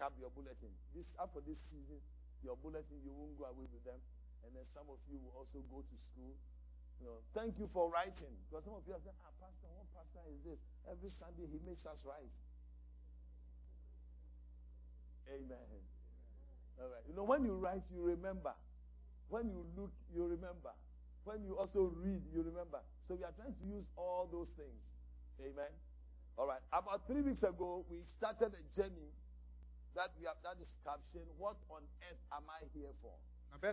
pick up your bulletin. After this season, your bulletin, you won't go away with them. And then some of you will also go to school. You know, thank you for writing. Because some of you are saying, Pastor, what pastor is this? Every Sunday he makes us write. Amen. All right. You know, when you write, you remember. When you look, you remember. When you also read, you remember. So we are trying to use all those things. Amen. All right. About 3 weeks ago, we started a journey that is captioned, What on Earth Am I Here For? And I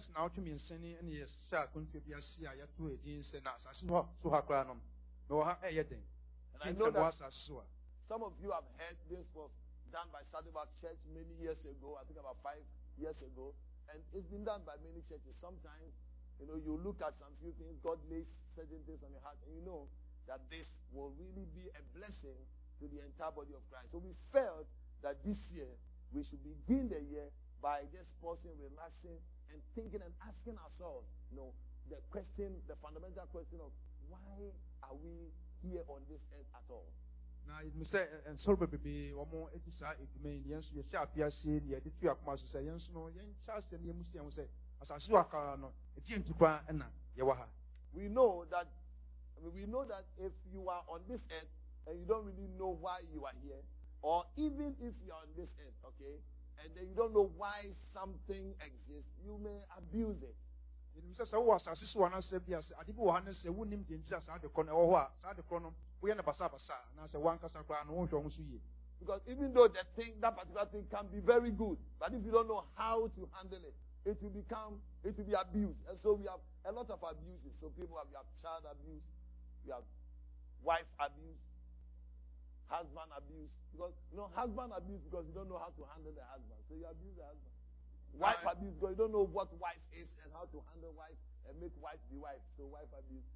know that some of you have heard this was done by Saddleback Church many years ago, I think about 5 years ago. And it's been done by many churches. Sometimes, you know, you look at some few things, God lays certain things on your heart, and you know that this will really be a blessing to the entire body of Christ. So we felt that this year, we should begin the year by just pausing, relaxing, and thinking and asking ourselves, you know, the question, the fundamental question of why are we here on this earth at all? Now, it must say, and sorry, baby, one more, it is you shall be a sin, you did your master's, you know, you just and you must say, as I saw, it came to cry and Yawaha. We know that if you are on this earth and you don't really know why you are here, or even if you are on this earth, okay, and then you don't know why something exists, you may abuse it. Because even though that particular thing can be very good, but if you don't know how to handle it, it will be abused. And so we have a lot of abuses. So we have child abuse, we have wife abuse, husband abuse. Because husband abuse because you don't know how to handle the husband. So you abuse the husband. Wife abuse because you don't know what wife is and how to handle wife and make wife be wife. So wife abuse.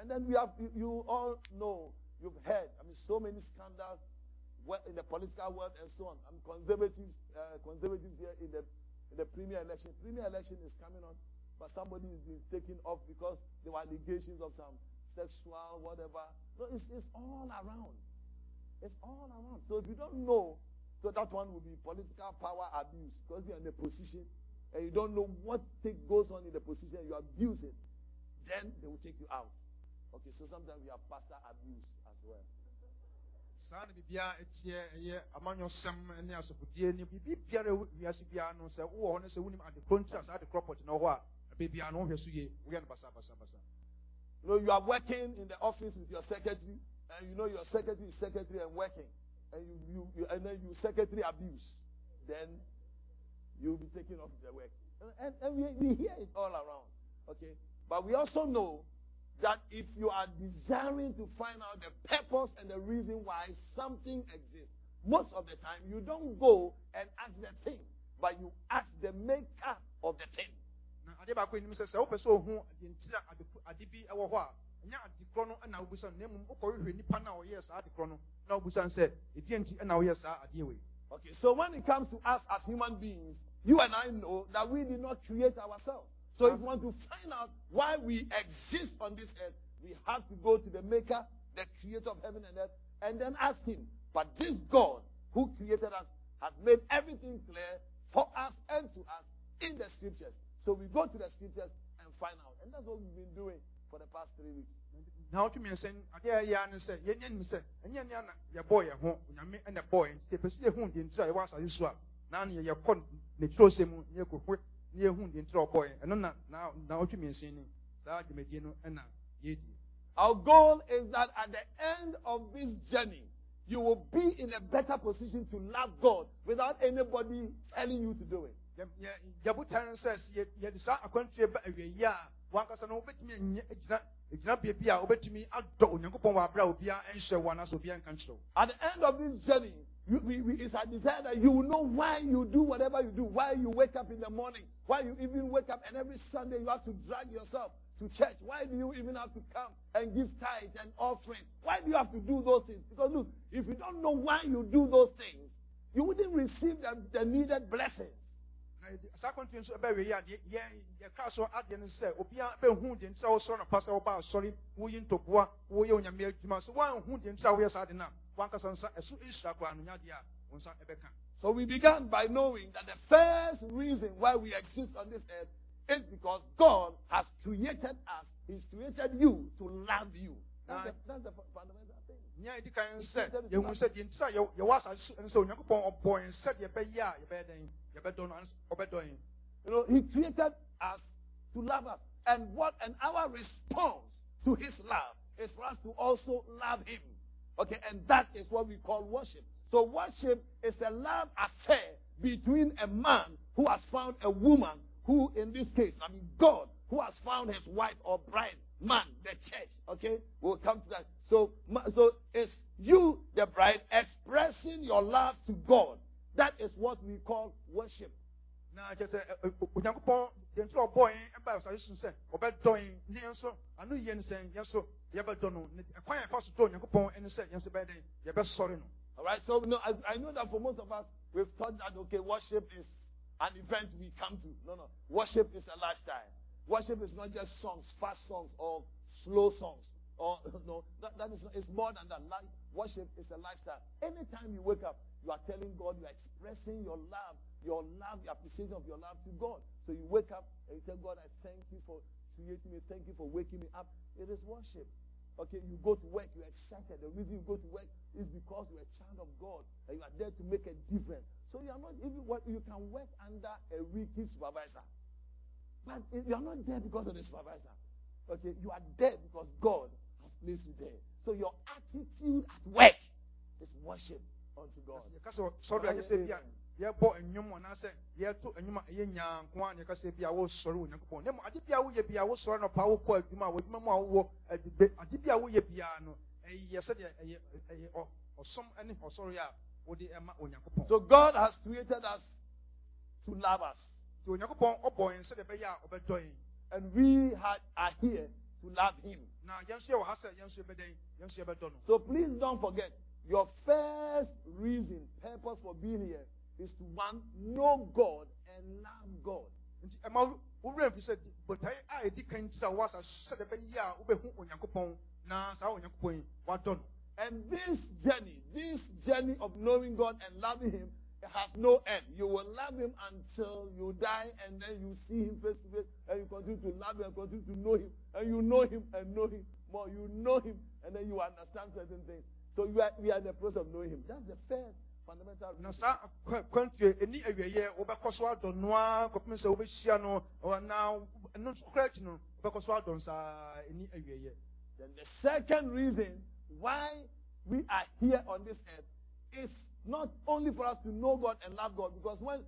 And then we have, you all know, you've heard, I mean, so many scandals in the political world and so on. I mean, conservatives here in the premier election. Premier election is coming on, but somebody is being taken off because there were allegations of some sexual whatever. No, it's all around. It's all around. So if you don't know, so that one will be political power abuse because you're in a position and you don't know what goes on in the position, you abuse it, then they will take you out. Okay, so sometimes we have pastor abuse as well. You know, you are working in the office with your secretary, and you know your secretary is secretary and working, and you secretary abuse, then you'll be taken off the work. And we hear it all around. Okay, but we also know that if you are desiring to find out the purpose and the reason why something exists, most of the time you don't go and ask the thing, but you ask the maker of the thing. Okay, so when it comes to us as human beings, you and I know that we did not create ourselves. So if we want to find out why we exist on this earth, we have to go to the maker, the creator of heaven and earth, and then ask him. But this God who created us has made everything clear for us and to us in the scriptures. So we go to the scriptures and find out. And that's what we've been doing for the past 3 weeks. Now to me and saying, our goal is that at the end of this journey, you will be in a better position to love God without anybody telling you to do it. At the end of this journey, it's a desire that you will know why you do whatever you do, why you wake up in the morning, why you even wake up and every Sunday you have to drag yourself to church. Why do you even have to come and give tithes and offering? Why do you have to do those things? Because look, if you don't know why you do those things, you wouldn't receive the needed blessings. So we began by knowing that the first reason why we exist on this earth is because God has created us. He's created you to love you. That's the fundamental thing. You know, He created us to love us. And our response to His love is for us to also love Him. Okay, and that is what we call worship. So worship is a love affair between a man who has found a woman who, in this case, I mean God, who has found his wife or bride, man, the church, okay? We'll come to that. So it's you, the bride, expressing your love to God. That is what we call worship. All right, so no, I know that for most of us, we've thought that, okay, worship is an event we come to. No. Worship is a lifestyle. Worship is not just songs, fast songs or slow songs. Or no, that is not, it's more than that. Worship is a lifestyle. Anytime you wake up, you are telling God, you are expressing your love, your appreciation of your love to God. So you wake up and you tell God, I thank you for creating me. Thank you for waking me up. It is worship. Okay, you go to work, you're excited. The reason you go to work is because you're a child of God and you are there to make a difference. So you are not even you can work under a wicked supervisor. But you are not there because of the supervisor. Okay, you are there because God has placed you there. So your attitude at work is worship unto God. Sorry, I just said, yeah, boy, and you want to say, yeah, too, and you might, one, you can say, I was sorry, and I did be away, I was sorry, power call, you might, with Mamma, I did be away, piano, yes, or some, and sorry, or the Emma on Yakupo. So God has created us to love us. To Yakupon, or boy, and said, yeah, or doing. And we are here to love Him. Now, Yansio has said, Yansio, so please don't forget your first reason, purpose for being here. Is to one, know God and love God. And this journey of knowing God and loving Him has no end. You will love Him until you die, and then you see Him face to face, and you continue to love Him, and continue to know Him, and you know Him and know Him more. You know Him, and then you understand certain things. So we are in the process of knowing Him. That's the first fundamental. Then the second reason why we are here on this earth is not only for us to know God and love God, because when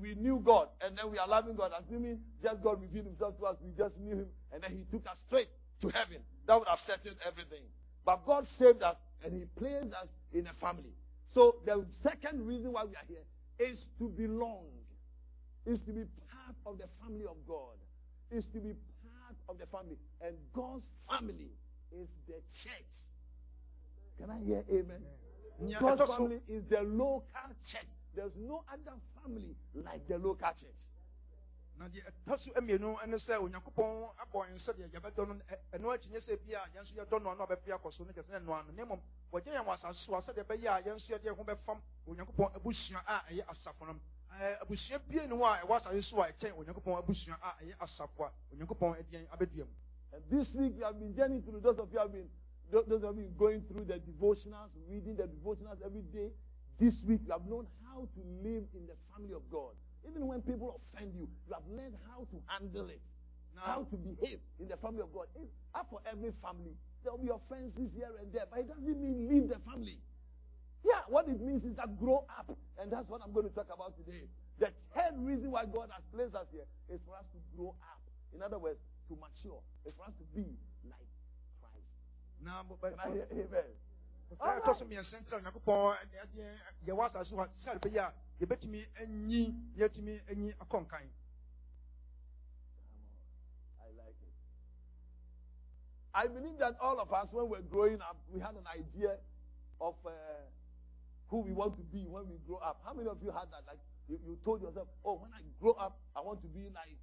we knew God and then we are loving God, assuming just God revealed Himself to us, we just knew Him and then He took us straight to heaven. That would have settled everything. But God saved us and He placed us in a family. So the second reason why we are here is to belong, is to be part of the family of God, is to be part of the family. And God's family is the church. Can I hear amen? Yeah. God's family is the local church. There's no other family like the local church. And this week we have been journeying through, those of you have been going through the devotionals, reading the devotionals every day. This week you have known how to live in the family of God. Even when people offend you, you have learned how to handle it, how to behave in the family of God. For every family, there will be offenses here and there, but it doesn't mean leave the family. Yeah, what it means is that grow up, and that's what I'm going to talk about today. The third reason why God has placed us here is for us to grow up. In other words, to mature. It's for us to be like Christ. Can I hear amen? All right. I believe that all of us, when we're growing up, we had an idea of who we want to be when we grow up. How many of you had that? Like, you told yourself, oh, when I grow up, I want to be like...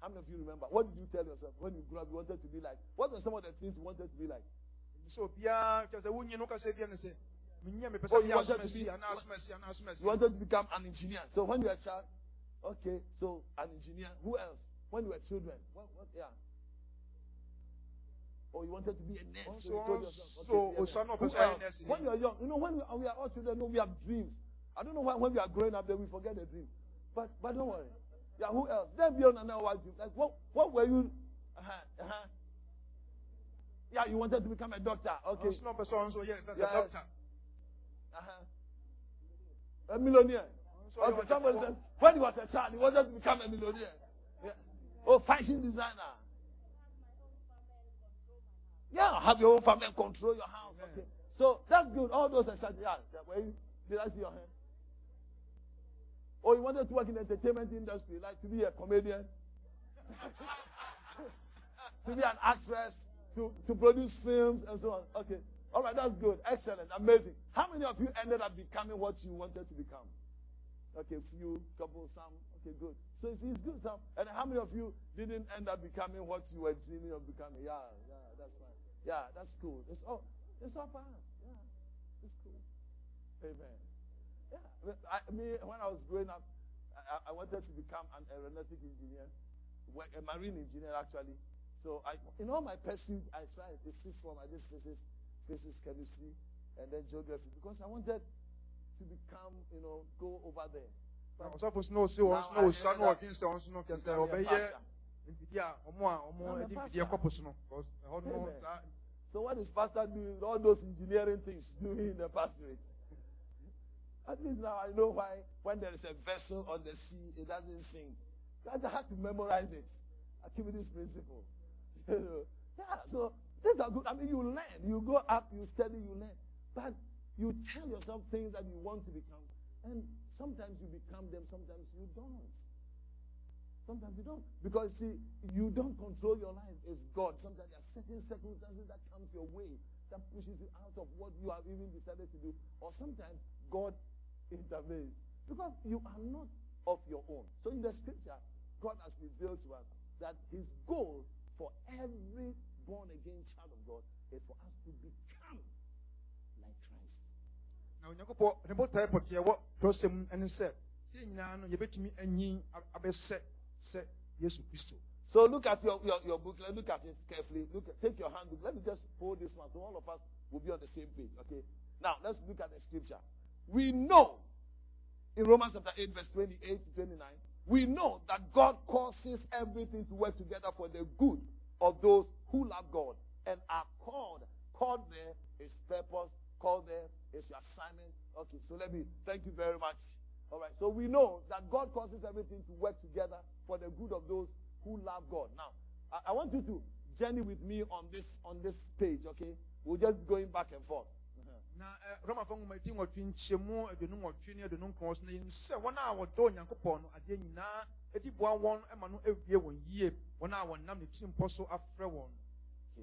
How many of you remember? What did you tell yourself when you grew up you wanted to be like? What were some of the things you wanted to be like? Oh, you wanted to become an engineer. So when you were a child, okay, so an engineer. Who else? When you were children, what? Yeah. Or you wanted to be a nurse. So, when you are young, you know, when we are all children, we have dreams. I don't know why when we are growing up, then we forget the dreams. But don't worry. Yeah, who else? Then beyond another dream. Like what were you? Yeah, you wanted to become a doctor. Okay. A doctor. A millionaire. Okay, somebody says, when he was a child, he wanted to become a millionaire. Yeah. Oh, fashion designer. Yeah, have your own family and control your house. Okay. So that's good. All those are such. Yeah, did I see your hand? Or you wanted to work in the entertainment industry, like to be a comedian, to be an actress, to produce films and so on. Okay. All right, that's good. Excellent. Amazing. How many of you ended up becoming what you wanted to become? Okay, few, couple, some. Okay, good. So it's good, some. And how many of you didn't end up becoming what you were dreaming of becoming? Yeah, that's fine. Yeah, that's cool. It's all fine. Yeah, it's cool. Amen. Yeah. When I was growing up, I wanted to become an aeronautic engineer, a marine engineer, actually. So in all my pursuits, I tried the sixth form. I did physics, chemistry, and then geography, because I wanted to become, go over there. But so what is pastor doing? All those engineering things doing in the pastorate. At least now I know why when there is a vessel on the sea, it doesn't sink. I had to memorize it. I keep this principle. Yeah. So these are good. I mean, you learn. You go up. You study. You learn. But you tell yourself things that you want to become, and sometimes you become them, sometimes you don't. Sometimes you don't. Because, see, you don't control your life. It's God. Sometimes there are certain circumstances that comes your way that pushes you out of what you have even decided to do. Or sometimes God intervenes. Because you are not of your own. So in the scripture, God has revealed to us that his goal for every born-again child of God is for us to become like Christ. So look at your booklet. Look at it carefully. Take your handbook. Let me just hold this one so all of us will be on the same page. Okay. Now let's look at the scripture. We know in Romans chapter 8, verse 28 to 29, we know that God causes everything to work together for the good of those who love God and are called. Called there is purpose. Called there is your assignment. Okay, so let me thank you very much. All right, so we know that God causes everything to work together for the good of those who love God. Now, I want you to journey with me on this page. Okay, we're just going back and forth. Okay,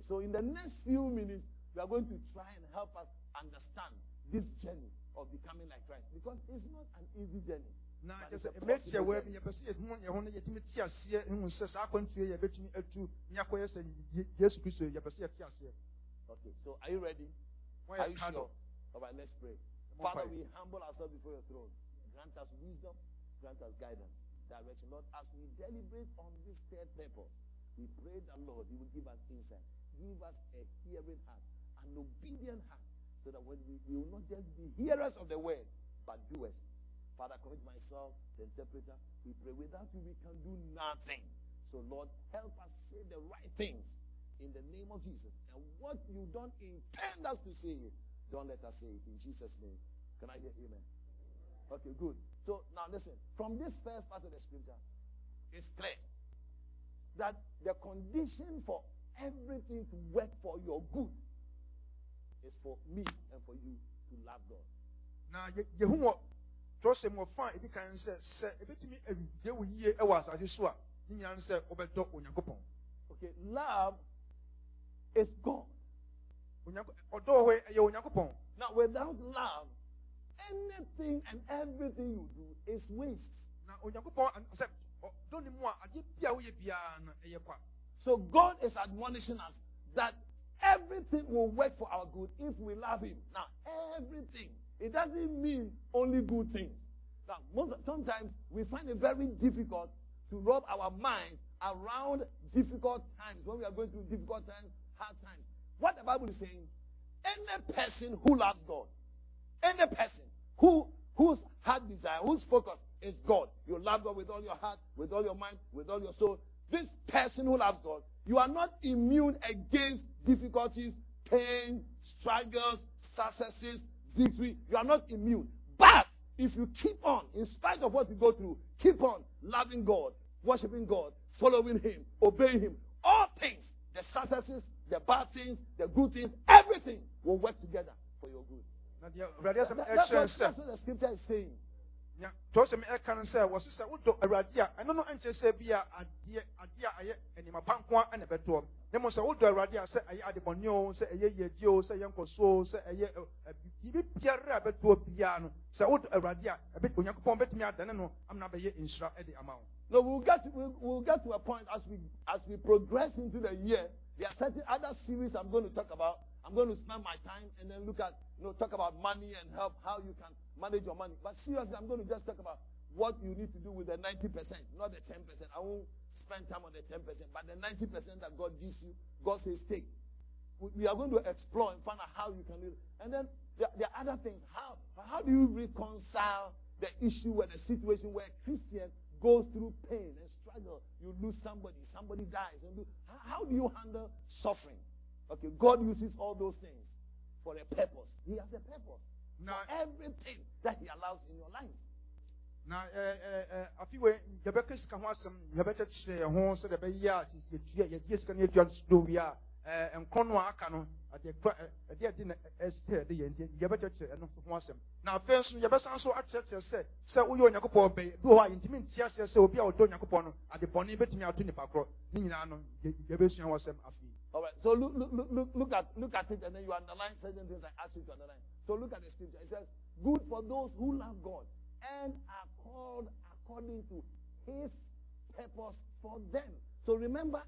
so in the next few minutes, we are going to try and help us understand this journey of becoming like Christ, because it's not an easy journey. Now, just a web in your perceived moon, your only okay, so are you ready? Are you sure? All right, let's pray. Father, we humble ourselves before your throne. Grant us wisdom, grant us guidance, direction. Lord, as we deliberate on this third purpose, we pray that, Lord, you will give us insight, give us a hearing heart, an obedient heart, so that when we will not just be hearers of the word, but doers. Father, commit myself, the interpreter. We pray without you, we can do nothing. So, Lord, help us say the right things in the name of Jesus. And what you don't intend us to say, don't let us say it in Jesus' name. Can I hear amen? Okay, good. So, now listen. From this first part of the scripture, it's clear that the condition for everything to work for your good is for me and for you to love God. Now, Yehuwa, trust him or find if you can say, if it me, they will hear a was, I just swap. You can say, Obedok on your coupon. Okay, love is God. Now, without love, anything and everything you do is waste. Now, on your coupon, except, don't you want, I did Piawe Pian, a year. So God is admonishing us that Everything will work for our good if we love him. Now, everything. It doesn't mean only good things. Now, sometimes we find it very difficult to wrap our minds around difficult times, when we are going through difficult times, hard times. What the Bible is saying, any person who loves God, any person whose heart desire, whose focus is God, you love God with all your heart, with all your mind, with all your soul, this person who loves God, you are not immune against difficulties, pain, struggles, successes, victory. You are not immune. But if you keep on, in spite of what you go through, keep on loving God, worshiping God, following him, obeying him, all things, the successes, the bad things, the good things, everything will work together for your good. That's what the scripture is saying. No, we'll get to a point as we progress into the year. There are certain other series I'm going to talk about. I'm going to spend my time and then look at, talk about money and help how you can manage your money. But seriously, I'm going to just talk about what you need to do with the 90%, not the 10%. I won't spend time on the 10%, but the 90% that God gives you, God says take. We are going to explore and find out how you can do it. And then there are other things. How do you reconcile the issue where the situation where a Christian goes through pain and struggle? You lose somebody, somebody dies. How do you handle suffering? Okay, God uses all those things for a purpose. He has a purpose for everything that he allows in your life. Now, a few ways, the Beckers can watch some, the better home, so the Bayard is the Jess can do we are, and Conwa Cano at the dinner as the better and watch them. Now, first, your best answer at church said, Sir, we are Yacopo Bay, who are intimate, yes, yes, so we are doing Yacopono at the Bonnie Betty out in the Pacro, Ninano, the best one was them. All right, so look at it, and then you underline certain things I asked you to underline. So look at the scripture. It says, good for those who love God and are called according to his purpose for them. So remember,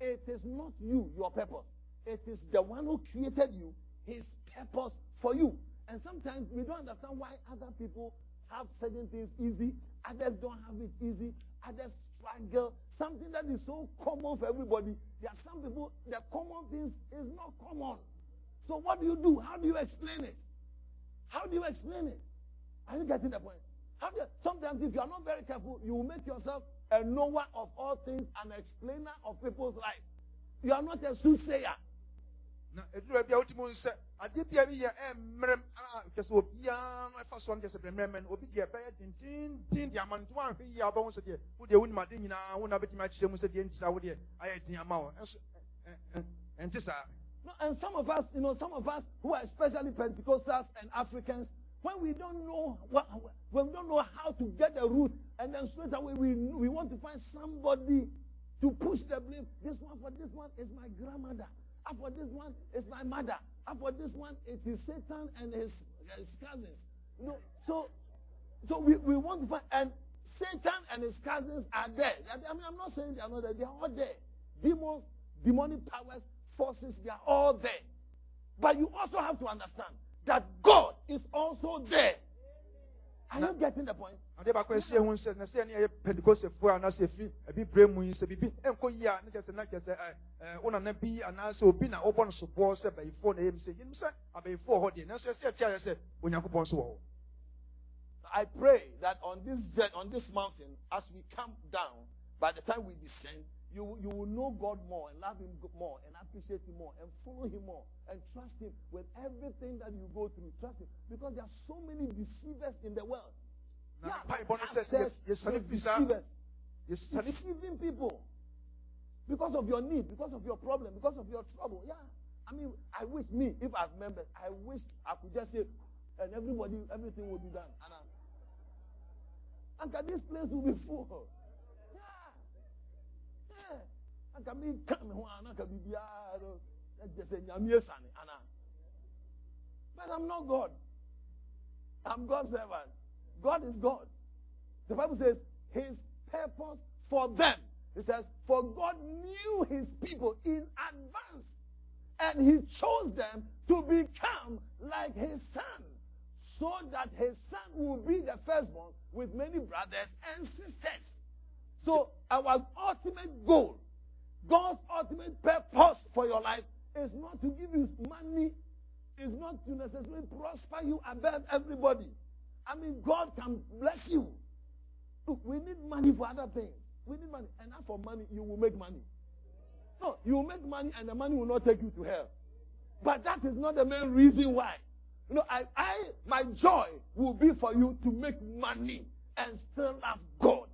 it is not you, your purpose. It is the one who created you, his purpose for you. And sometimes we don't understand why other people have certain things easy, others don't have it easy, others struggle. Something that is so common for everybody. There are some people, the common things is not common. So what do you do? How do you explain it? How do you explain it? Are you getting the point? Sometimes if you are not very careful, you will make yourself a knower of all things, an explainer of people's life. You are not a soothsayer. No, and some of us, who are especially Pentecostals and Africans, when we don't know how to get the root, and then straight away we want to find somebody to push the blame. This one is my grandmother. For this one, it's my mother. For this one, it is Satan and his cousins. You know, so we want to find, and Satan and his cousins are there. I mean, I'm not saying they are not there. They are all there. Demons, demonic powers, forces, they are all there. But you also have to understand that God is also there. Are you getting the point? I pray that on this mountain, as we come down, by the time we descend, you will know God more and love him more and appreciate him more and follow him more and trust him with everything that you go through. Trust him, because there are so many deceivers in the world. Now, deceivers. Deceiving people because of your need, because of your problem, because of your trouble. Yeah, I mean, I wish me, if I've remembered, I wish I could just say, and everything will be done. And this place will be full. Yeah. I can be coming one, I can be but I'm not God. I'm God's servant. God is God. The Bible says his purpose for them. It says, for God knew his people in advance And he chose them to become like his son, so that his son will be the firstborn with many brothers and sisters. So our ultimate goal, God's ultimate purpose for your life is not to give you money, is not to necessarily prosper you above everybody. I mean, God can bless you. Look, we need money for other things. We need money. And not for money, you will make money. No, you will make money and the money will not take you to hell. But that is not the main reason why. You know, my joy will be for you to make money and still love God,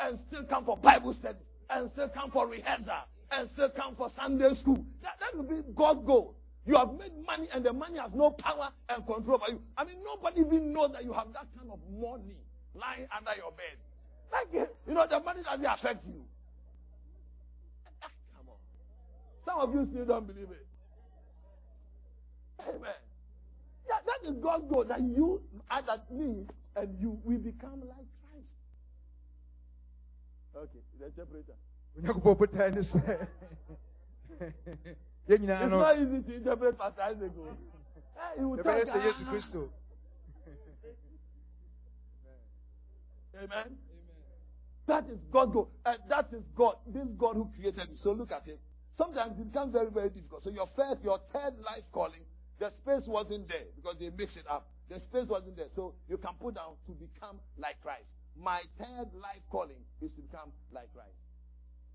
and still come for Bible studies, and still come for rehearsal, and still come for Sunday school. That will be God's goal. You have made money and the money has no power and control over you. I mean, nobody even knows that you have that kind of money lying under your bed. Like, you know, the money doesn't affect you. Come on. Some of you still don't believe it. Amen. Yeah, that is God's goal, that you, that me, and you, we become like Christ. Okay, the interpreter. It's not easy to interpret Pastor Isaac. He will tell you. Amen. That is God's goal. And that is God. This God who created you. So look at it. Sometimes it becomes very, very difficult. So your third life calling, the space wasn't there because they mixed it up. The space wasn't there. So you can put down to become like Christ. My third life calling is to become like Christ.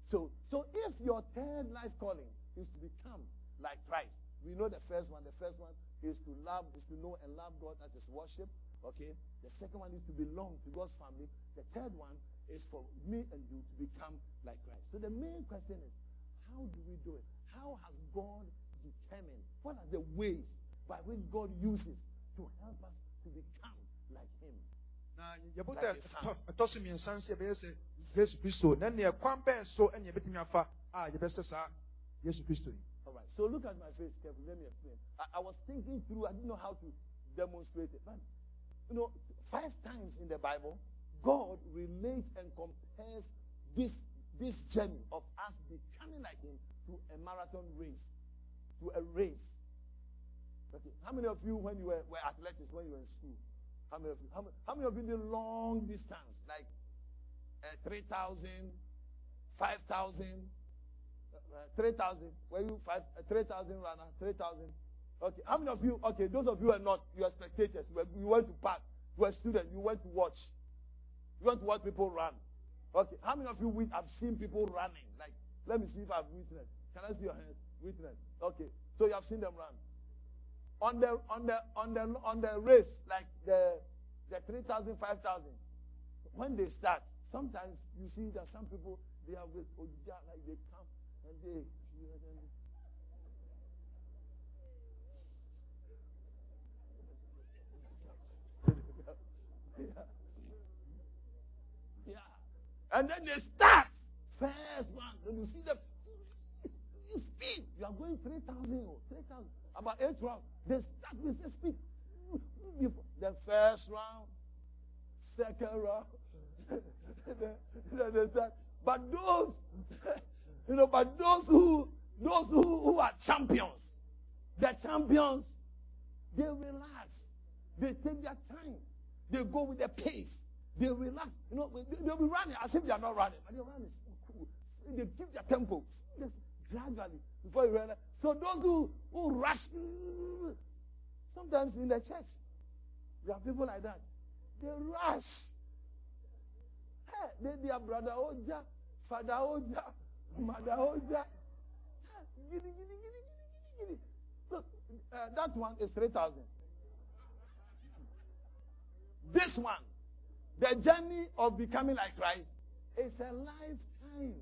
So if your third life calling is to become like Christ, we know the first one. The first one is to love, is to know and love God as his worship. Okay. The second one is to belong to God's family. The third one is for me and you to become like Christ. So the main question is, how do we do it? How has God determined? What are the ways by which God uses to help us to become like him? Like his son. Yes, Christo. All right. So look at my face carefully. Let me explain. I was thinking through. I didn't know how to demonstrate it. Man, you know, 5 times in the Bible, God relates and compares this journey of us becoming like him to a marathon race, to a race. Okay. How many of you, when you were athletes, when you were in school, how many of you did long distance, like 3,000, 5,000? 3,000. Were you 3,000 runner? 3,000. Okay. How many of you? Okay. Those of you are not. You are spectators. You went to park. You were students. You went to watch. You want to watch people run. Okay. How many of you? I've seen people running. Like, let me see if I've witnessed. Can I see your hands? Witness. Okay. So you have seen them run. On the race, like the 3,000, 5,000. When they start, sometimes you see that some people they are with Oja, like they come. Yeah. And then they start. First one. Then you see them. Speed. You are going 3,000. 3,000. About 8 rounds. They start with the speed. The first round. Second round. Then they start. But those... You know, but those who are champions, the champions, they relax. They take their time. They go with the pace. They relax. You know, they'll be running as if they are not running. But they run is cool. They keep their tempo. Just gradually before you realize. So those who rush, sometimes in the church, there are people like that. They rush. Hey, they are brother Oja, father Oja. Mother Oja. Look, that one is 3,000. This one, the journey of becoming like Christ, is a lifetime.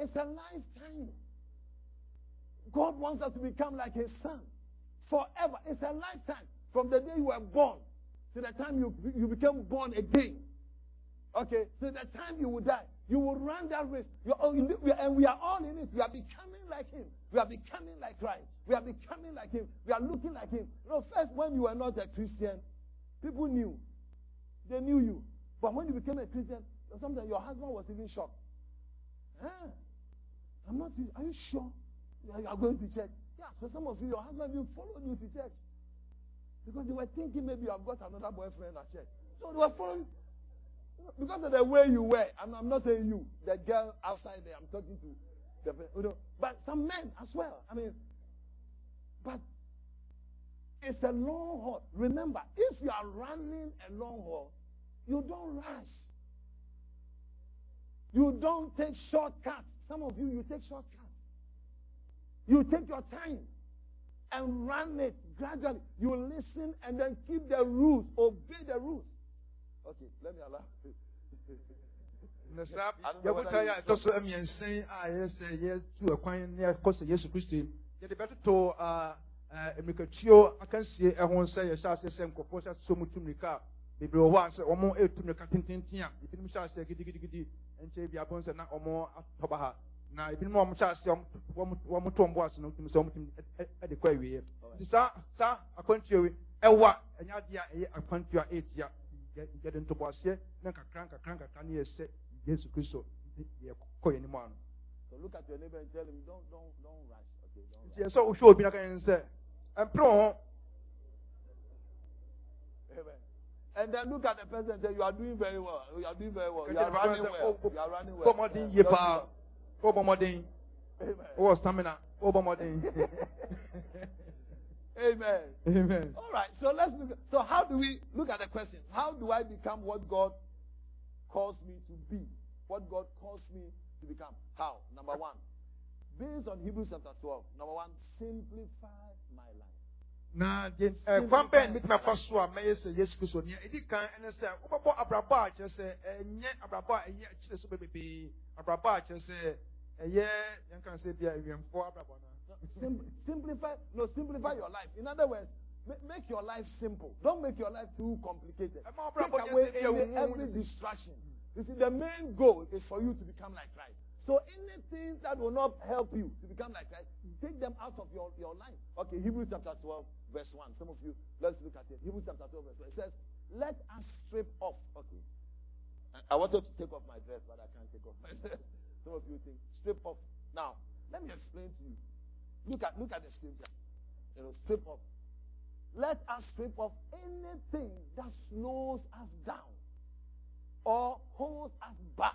It's a lifetime. God wants us to become like his son. Forever. It's a lifetime. From the day you were born to the time you became born again. Okay, to the time you will die. You will run that race. And we are all in it. We are becoming like him. We are becoming like Christ. We are becoming like him. We are looking like him. You know, first, when you were not a Christian, people knew. They knew you. But when you became a Christian, sometimes your husband was even shocked. Huh? Are you sure? you are going to church. Yeah, so some of you, your husband, you followed you to church. Because they were thinking maybe you have got another boyfriend at church. So they were following you. Because of the way you were, and I'm not saying you, the girl outside there, I'm talking to the, you know, but some men as well. I mean, but it's a long haul. Remember, if you are running a long haul, you don't rush. You don't take shortcuts. Some of you, you take shortcuts. You take your time and run it gradually. You listen and then keep the rules, obey the rules. Okay, let me allow. I don't know. Get into Bossier, Nanka Cranka, said Jesus Christo. So look at your neighbor and tell him, don't rush. Okay, don't rush. Yes, so sure, be like I said, and pro. And then look at the person and say, you are doing very well. You are doing very well. You are running well. You are running well. Obama Yepa, Obama Ding, or stamina, Obama Ding. Amen. Amen. All right. So let's look. So how do we look at the question? How do I become what God calls me to be? What God calls me to become? How? Number one, based on Hebrews chapter 12. Number one, simplify my life. Now, one pen with my first one may say yes, Christo. Yeah, it can and say, "Opa, abraba," just say, "Yeah, abraba," yeah, just baby, abraba, just say, "Yeah," you can say, "Yeah, we are for abraba." Simplify your life. In other words, make your life simple. Don't make your life too complicated. Take away every distraction. You see, the main goal is for you to become like Christ. So anything that will not help you to become like Christ, take them out of your life. Okay, Hebrews chapter 12, verse 1. Some of you, let's look at it. Hebrews chapter 12, verse 1. It says, let us strip off. Okay. I wanted to take off my dress, but I can't take off my dress. Some of you think, strip off. Now, let me explain to you. Look at the scripture. You know, strip off. Let us strip off anything that slows us down or holds us back.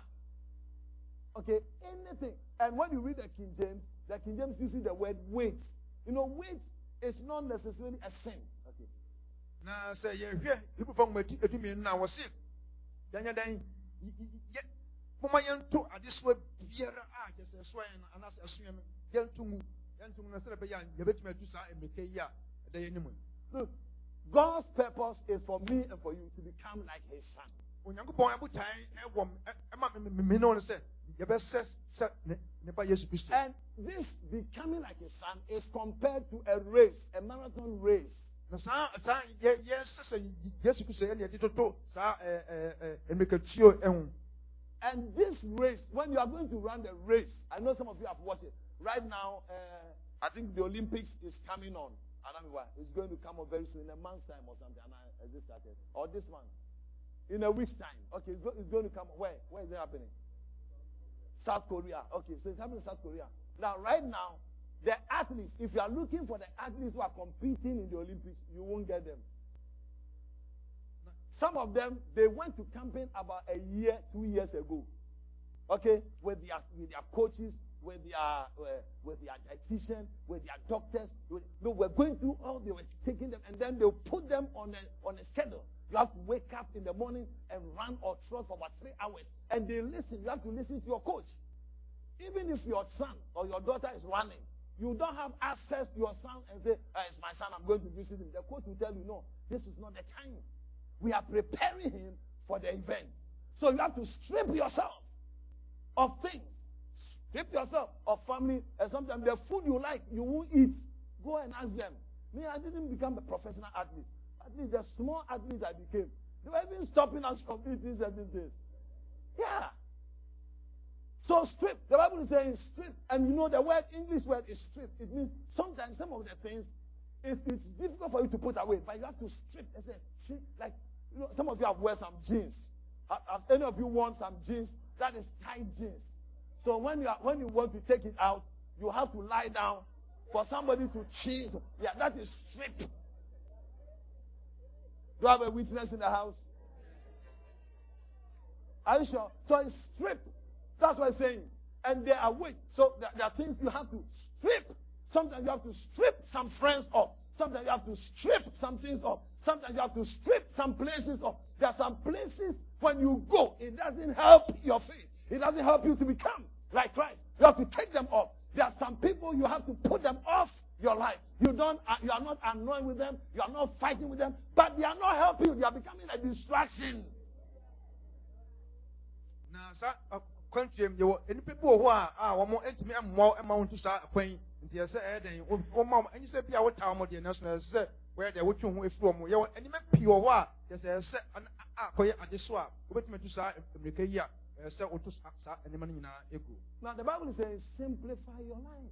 Okay, anything. And when you read the King James uses the word weight. You know, weight is not necessarily a sin. Okay. Now say yeah, people from my team now was sick. Then to at this way just a swine and as a swim to look, God's purpose is for me and for you to become like His Son. And this becoming like His Son is compared to a race, a marathon race. And this race, when you are going to run the race, I know some of you have watched it. Right now, I think the Olympics is coming on. I don't know why. It's going to come on very soon, in a month's time or something. Or this month. In a week's time. Okay, it's going to come. Where? Where is it happening? South Korea. Okay, so it's happening in South Korea. Now, right now, the athletes, if you are looking for the athletes who are competing in the Olympics, you won't get them. Some of them, they went to camping about a year, 2 years ago. Okay, with their coaches, with their dietitian, with their doctors. They were going through all, they were taking them, and then they'll put them on a schedule. You have to wake up in the morning and run or trot for about 3 hours. And they listen. You have to listen to your coach. Even if your son or your daughter is running, you don't have access to your son and say, it's my son, I'm going to visit him. The coach will tell you, no, this is not the time. We are preparing him for the event. So you have to strip yourself of things. Strip yourself of family, and sometimes the food you like, you won't eat. Go and ask them. Me, I didn't become a professional athlete. At least the small athletes I became, they were even stopping us from eating certain things. Yeah. So strip. The Bible is saying strip. And you know the word, English word is strip. It means sometimes some of the things, it's difficult for you to put away, but you have to strip. I say, strip. Like, you know, some of you have worn some jeans. Have any of you worn some jeans? That is tight jeans. So when you want to take it out, you have to lie down for somebody to cheat. Yeah, that is strip. Do you have a witness in the house? Are you sure? So it's strip. That's what I'm saying. And they are weak. So there are things you have to strip. Sometimes you have to strip some friends off. Sometimes you have to strip some things off. Sometimes you have to strip some places off. There are some places when you go, it doesn't help your faith. It doesn't help you to become like Christ. You have to take them off. There are some people you have to put them off your life. You are not annoying with them. You are not fighting with them. But they are not helping you. They are becoming a distraction. Now, sir, country, any people who are more intimate and more amount to start acquainting. They say, and you say, be our town of the national set where they would you from. You want any pure war. They say, set an acquire at the swap. Wait me to start in the Kaya. Now, the Bible says, simplify your life.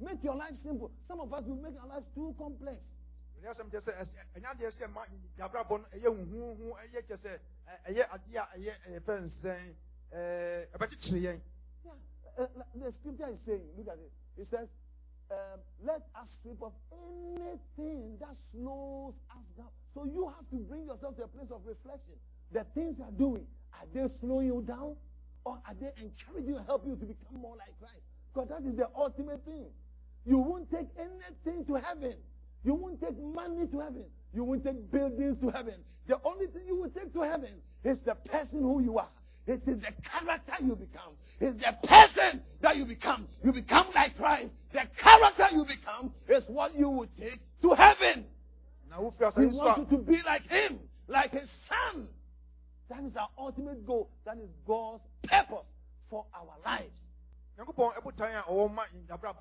Make your life simple. Some of us will make our lives too complex. Yeah. The scripture is saying, look at it. It says, let us strip of anything that slows us down. So you have to bring yourself to a place of reflection. The things you are doing, are they slowing you down? Or are they encouraging you, help you to become more like Christ? Because that is the ultimate thing. You won't take anything to heaven. You won't take money to heaven. You won't take buildings to heaven. The only thing you will take to heaven is the person who you are. It is the character you become. It's the person that you become. You become like Christ. The character you become is what you will take to heaven. Now, he wants you to be like him, like his son. That is our ultimate goal. That is God's purpose for our lives. I like it. I like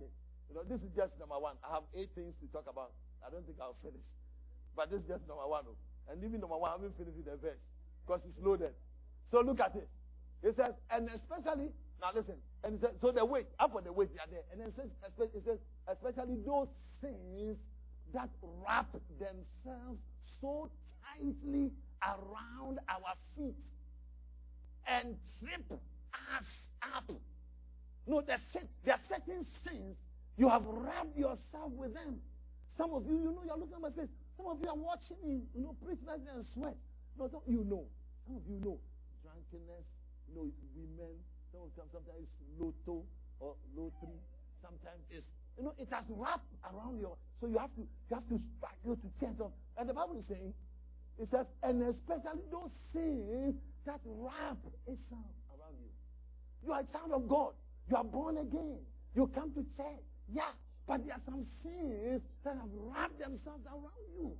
it. You know, this is just number one. I have 8 things to talk about. I don't think I'll finish. But this is just number one. And even number one, I haven't finished with the verse because it's loaded. So look at it. It says, and especially, now listen, and it says, so the weight, after the weight, they are there. And it says, especially those things that wrap themselves so tightly around our feet and trip us up. No, there are certain sins you have wrapped yourself with them. Some of you, you know, you're looking at my face. Some of you are watching me, you know, preach nice and sweat. No, don't you know? Some of you know drunkenness. You know, it's women. Sometimes it's lotto or lottery. Sometimes it's, you know, it has wrapped around your. So you have to struggle to get off. And the Bible is saying, it says, and especially those sins that wrap itself around you. You are a child of God. You are born again. You come to church. Yeah, but there are some sins that have wrapped themselves around you.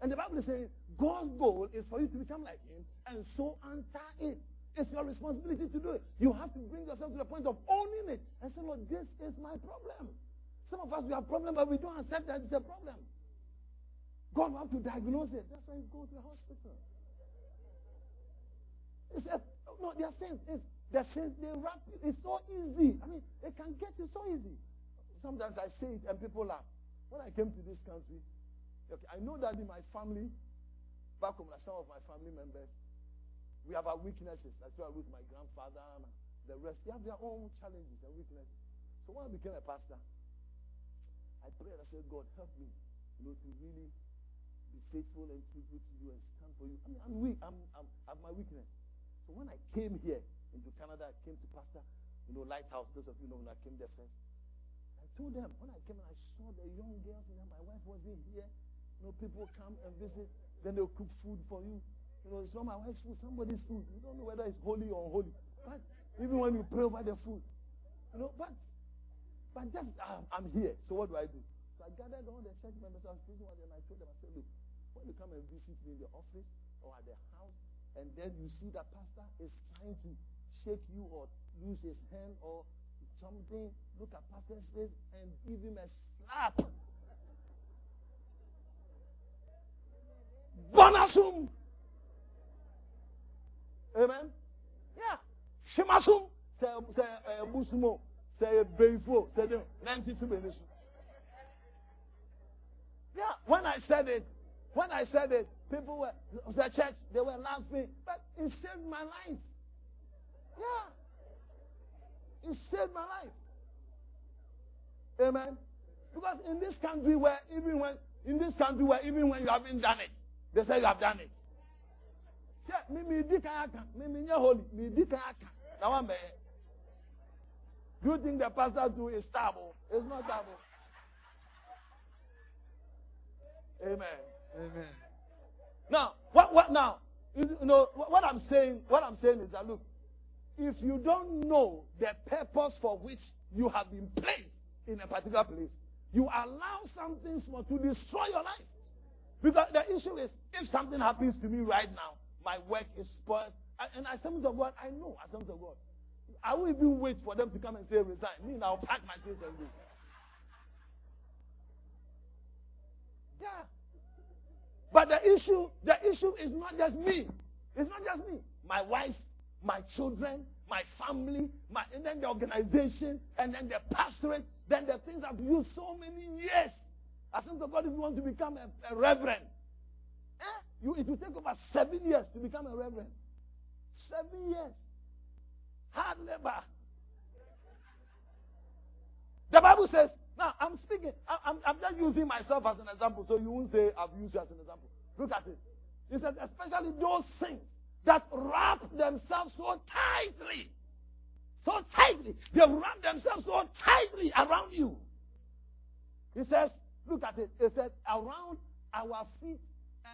And the Bible is saying, God's goal is for you to become like him and so untie it. It's your responsibility to do it. You have to bring yourself to the point of owning it and say, Lord, this is my problem. Some of us, we have problems, but we don't accept that it's a problem. God wants to diagnose it. That's why you go to the hospital. It's just, no, their sins, they wrap you. It's so easy. I mean, they can get you so easy. Sometimes I say it and people laugh. When I came to this country, okay, I know that in my family, back home, like some of my family members, we have our weaknesses. That's why with my grandfather and the rest, they have their own challenges and weaknesses. So when I became a pastor, I prayed, I said, God, help me, you know, to really be faithful and truthful to you and stand for you. I mean, I'm weak. I have my weakness. So when I came here into Canada, I came to Pastor, you know, Lighthouse. Those of you know when I came there first, I told them, when I came and I saw the young girls, and my wife wasn't here. You know, people come and visit, then they'll cook food for you. You know, it's not my wife's food, somebody's food. You don't know whether it's holy or unholy. But even when you pray over the food, you know, but just, I'm here, so what do I do? So I gathered all the church members, I was speaking with them, and I told them, I said, look, when you come and visit me in the office or at the house, and then you see that pastor is trying to shake you or lose his hand or something, look at pastor's face and give him a slap. Bonasum. Amen. Yeah. Shemasum. Say Musumo. Say Beifo. Say them. 92 minutes. Yeah, when I said it, people were, it was at church, they were laughing, but it saved my life. Yeah. It saved my life. Amen. Because in this country where even when you haven't done it, they say you have done it. Yeah, me holy. Do you think the pastor do is terrible? It's not terrible. Amen. Amen. Now, what now? What I'm saying is that, look, if you don't know the purpose for which you have been placed in a particular place, you allow something small to destroy your life. Because the issue is, if something happens to me right now, my work is spoiled. And I know, I will even wait for them to come and say resign. Me, I'll pack my things and go. Yeah. But the issue is not just me. It's not just me. My wife, my children, my family, and then the organization, and then the pastorate, then the things I've used so many years. As unto God, if you want to become a reverend, it will take over 7 years to become a reverend. 7 years. Hard labor. The Bible says, now I'm speaking, I'm just using myself as an example, so you won't say I've used you as an example. Look at it. It says, especially those things that wrap themselves so tightly. They wrap themselves so tightly around you. It says, look at it. It says, around our feet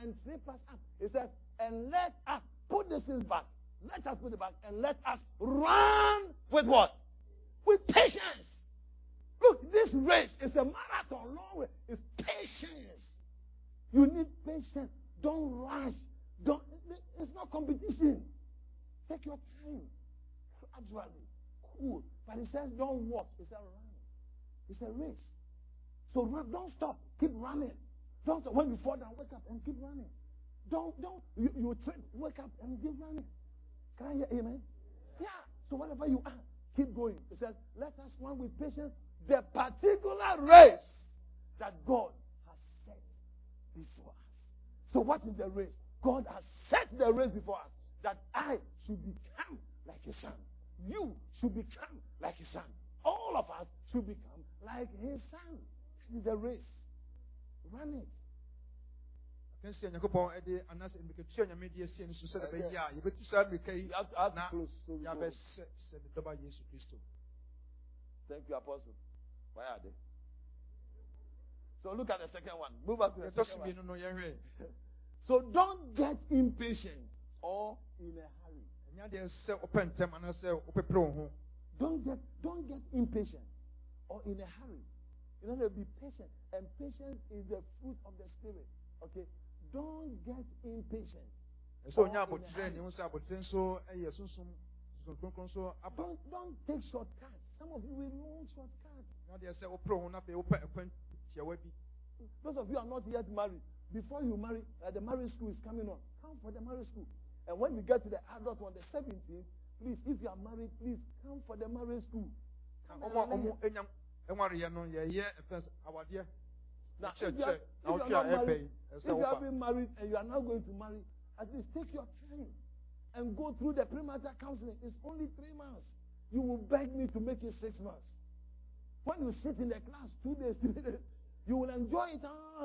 and trip us up. It says, and let us put these things back. Let us put it back and let us run with what? With patience. Look, this race is a marathon, long way. It's patience. You need patience. Don't rush. It's not competition. Take your time. Gradually. Cool. But it says don't walk. It says run. It's a race. So run. Don't stop. Keep running. Don't stop. When you fall down, wake up and keep running. You trip, wake up and keep running. Can I hear amen? Yeah. So whatever you are, keep going. It says, let us run with patience the particular race that God has set before us. So what is the race? God has set the race before us that I should become like his son. You should become like his son. All of us should become like his son. That is the race. Run it. You have to close. Thank you, Apostle. Where are they? So look at the second one. Move us to the second one. So don't get impatient or in a hurry. Don't get impatient or in a hurry. You know, be patient. And patience is the fruit of the Spirit. Okay? Don't get impatient. Don't take shortcuts. Some of you will know shortcuts. Those of you are not yet married. Before you marry, the marriage school is coming on. Come for the marriage school. And when we get to the adult on the 17th, please, if you are married, please come for the marriage school. Now, if you have been married and you are now going to marry, at least take your time and go through the premarital counseling. It's only 3 months. You will beg me to make it 6 months. When you sit in the class 2 days, 3 days, you will enjoy it.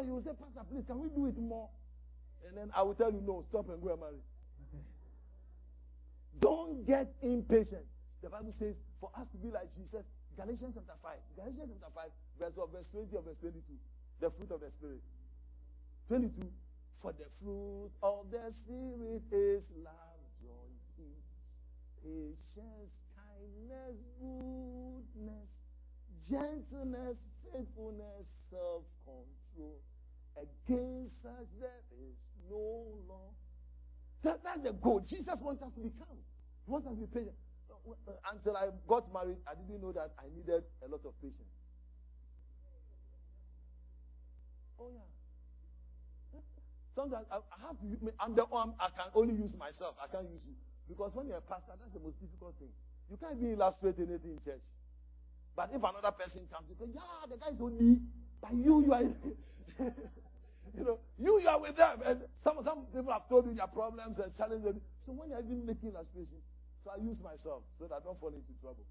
You will say, Pastor, please, can we do it more? And then I will tell you, no, stop and go and marry. Okay. Don't get impatient. The Bible says, for us to be like Jesus, Galatians chapter 5, verse 20 or verse 22. The fruit of the Spirit. 22. For the fruit of the Spirit is love, joy, peace, patience, kindness, goodness, gentleness, faithfulness, self-control. Against such there is no law. That's the goal. Jesus wants us to become. He wants us to be patient. Until I got married, I didn't know that I needed a lot of patience. Oh, yeah. Sometimes I can only use myself. I can't use you. Because when you're a pastor, that's the most difficult thing. You can't be illustrating anything in church. But if another person comes, you say, yeah, the guy is only But you are, you are with them. And some people have told you their problems and challenges. So when you are even making excuses, so I use myself so that I don't fall into trouble.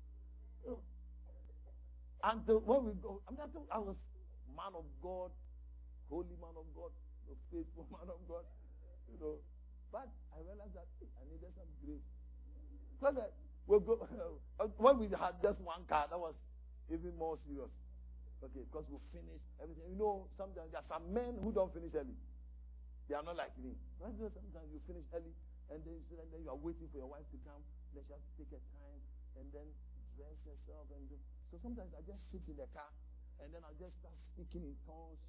Until when we go, I was man of God, holy man of God, faithful man of God, But I realized that I needed some grace. Because when we had just one car, that was even more serious. Okay, because we finished everything. Sometimes there are some men who don't finish early. They are not like me. Sometimes you finish early, and then you are waiting for your wife to come. Then she has to take her time, and then dress herself. So sometimes I just sit in the car, and then I just start speaking in tongues.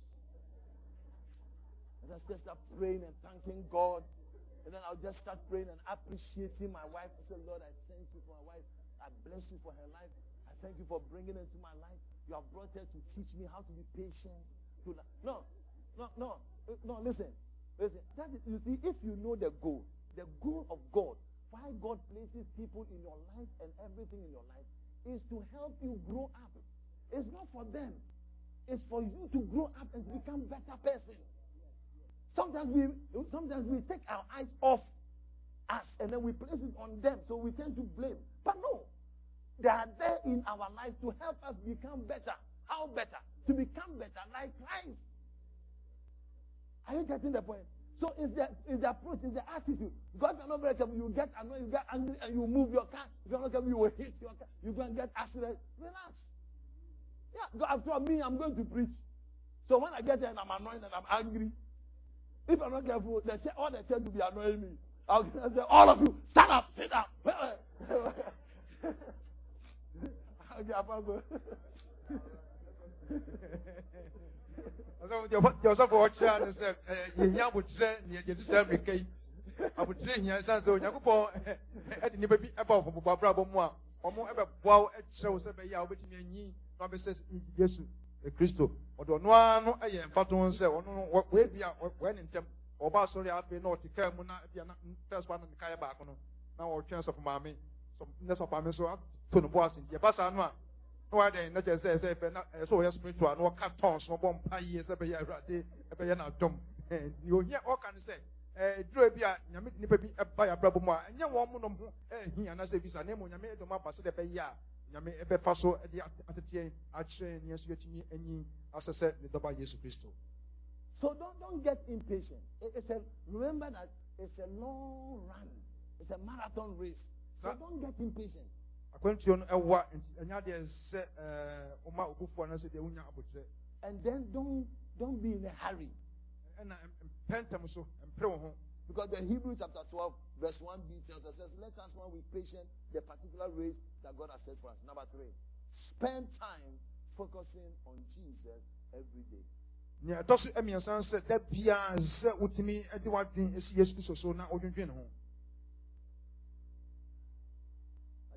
And I just start praying and thanking God. And then I'll just start praying and appreciating my wife. I say, Lord, I thank you for my wife. I bless you for her life. I thank you for bringing her to my life. You have brought her to teach me how to be patient. Listen. That is, you see, if you know the goal of God, why God places people in your life and everything in your life, is to help you grow up. It's not for them. It's for you to grow up and become a better person. Sometimes we take our eyes off us and then we place it on them, so we tend to blame. But no, they are there in our life to help us become better. How better? To become better like Christ. Are you getting the point? So it's the approach, it's the attitude. Because you're not very careful, you get annoyed, you get angry, and you move your car. If you're not careful, you will hit your car. You're going to get accident. Relax. Yeah, after me, I'm going to preach. So when I get there and I'm annoyed and I'm angry, if I'm not careful, all the church will be annoying me. I'll say, all of you, stand up, sit down. Okay, Apostle. So don't get impatient. Remember that it's a long run. It's a marathon race. So don't get impatient. And then don't be in a hurry. Because the Hebrews chapter 12 verse 1b tells us, let us run with patience the particular race that God has set for us. Number 3, spend time focusing on Jesus every day.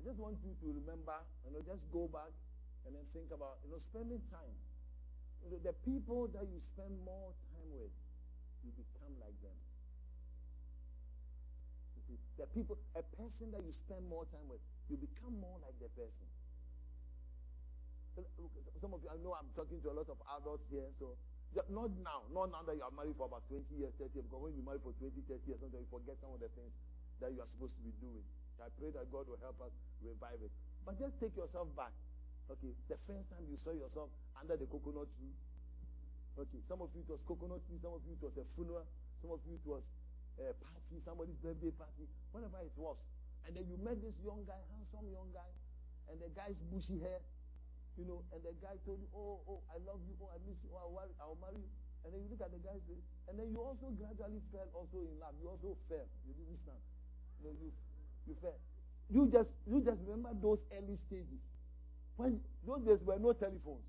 I just want you to remember, just go back and then think about, spending time. The people that you spend more time with, you become like them. You see, a person that you spend more time with, you become more like the person. Some of you, I know I'm talking to a lot of adults here, so not now that you are married for about 20 years, 30 years, because when you marry for 20, 30 years, sometimes you forget some of the things that you are supposed to be doing. I pray that God will help us revive it. But just take yourself back. Okay, the first time you saw yourself under the coconut tree. Okay, some of you it was coconut tree, some of you it was a funeral, some of you it was a party, somebody's birthday party, whatever it was. And then you met this young guy, handsome young guy, and the guy's bushy hair, and the guy told you, oh, I love you, oh, I miss you, oh, I'll marry you. And then you look at the guy's face, and then you also gradually fell also in love. You also fell. You didn't stand. You fell. You just remember those early stages. When those days were no telephones.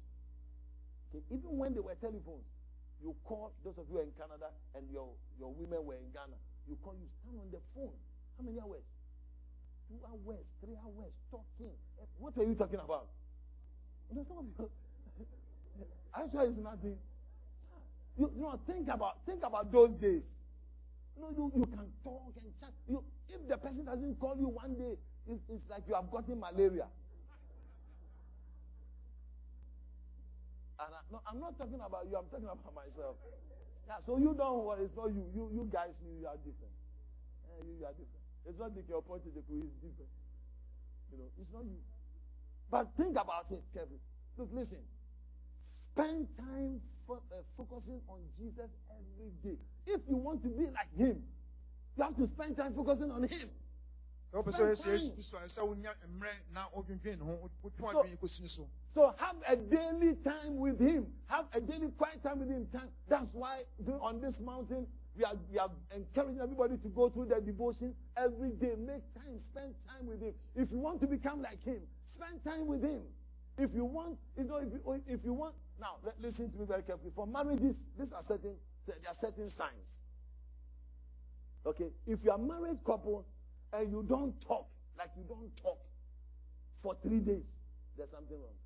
Okay, even when there were telephones, you call, those of you in Canada and your women were in Ghana, you stand on the phone. How many hours? 2 hours, 3 hours, talking. What were you talking about? Some of you actually it's nothing. Think about those days. You can talk and chat. If the person doesn't call you one day, it's like you have gotten malaria. And I'm not talking about you. I'm talking about myself. Yeah, so you don't worry. It's not you. You guys, you are different. Yeah, you are different. It's not like your point is different. You know, it's not you. But think about it carefully. Look, listen. Spend time focusing on Jesus every day. If you want to be like him, you have to spend time focusing on him. So have a daily time with him. Have a daily quiet time with him. That's why on this mountain, we are encouraging everybody to go through their devotion every day. Make time. Spend time with him. If you want to become like him, spend time with him. If you want, if you want. Now, listen to me very carefully. For marriages, there are certain signs. Okay? If you are married couples, and you don't talk for 3 days, there's something wrong.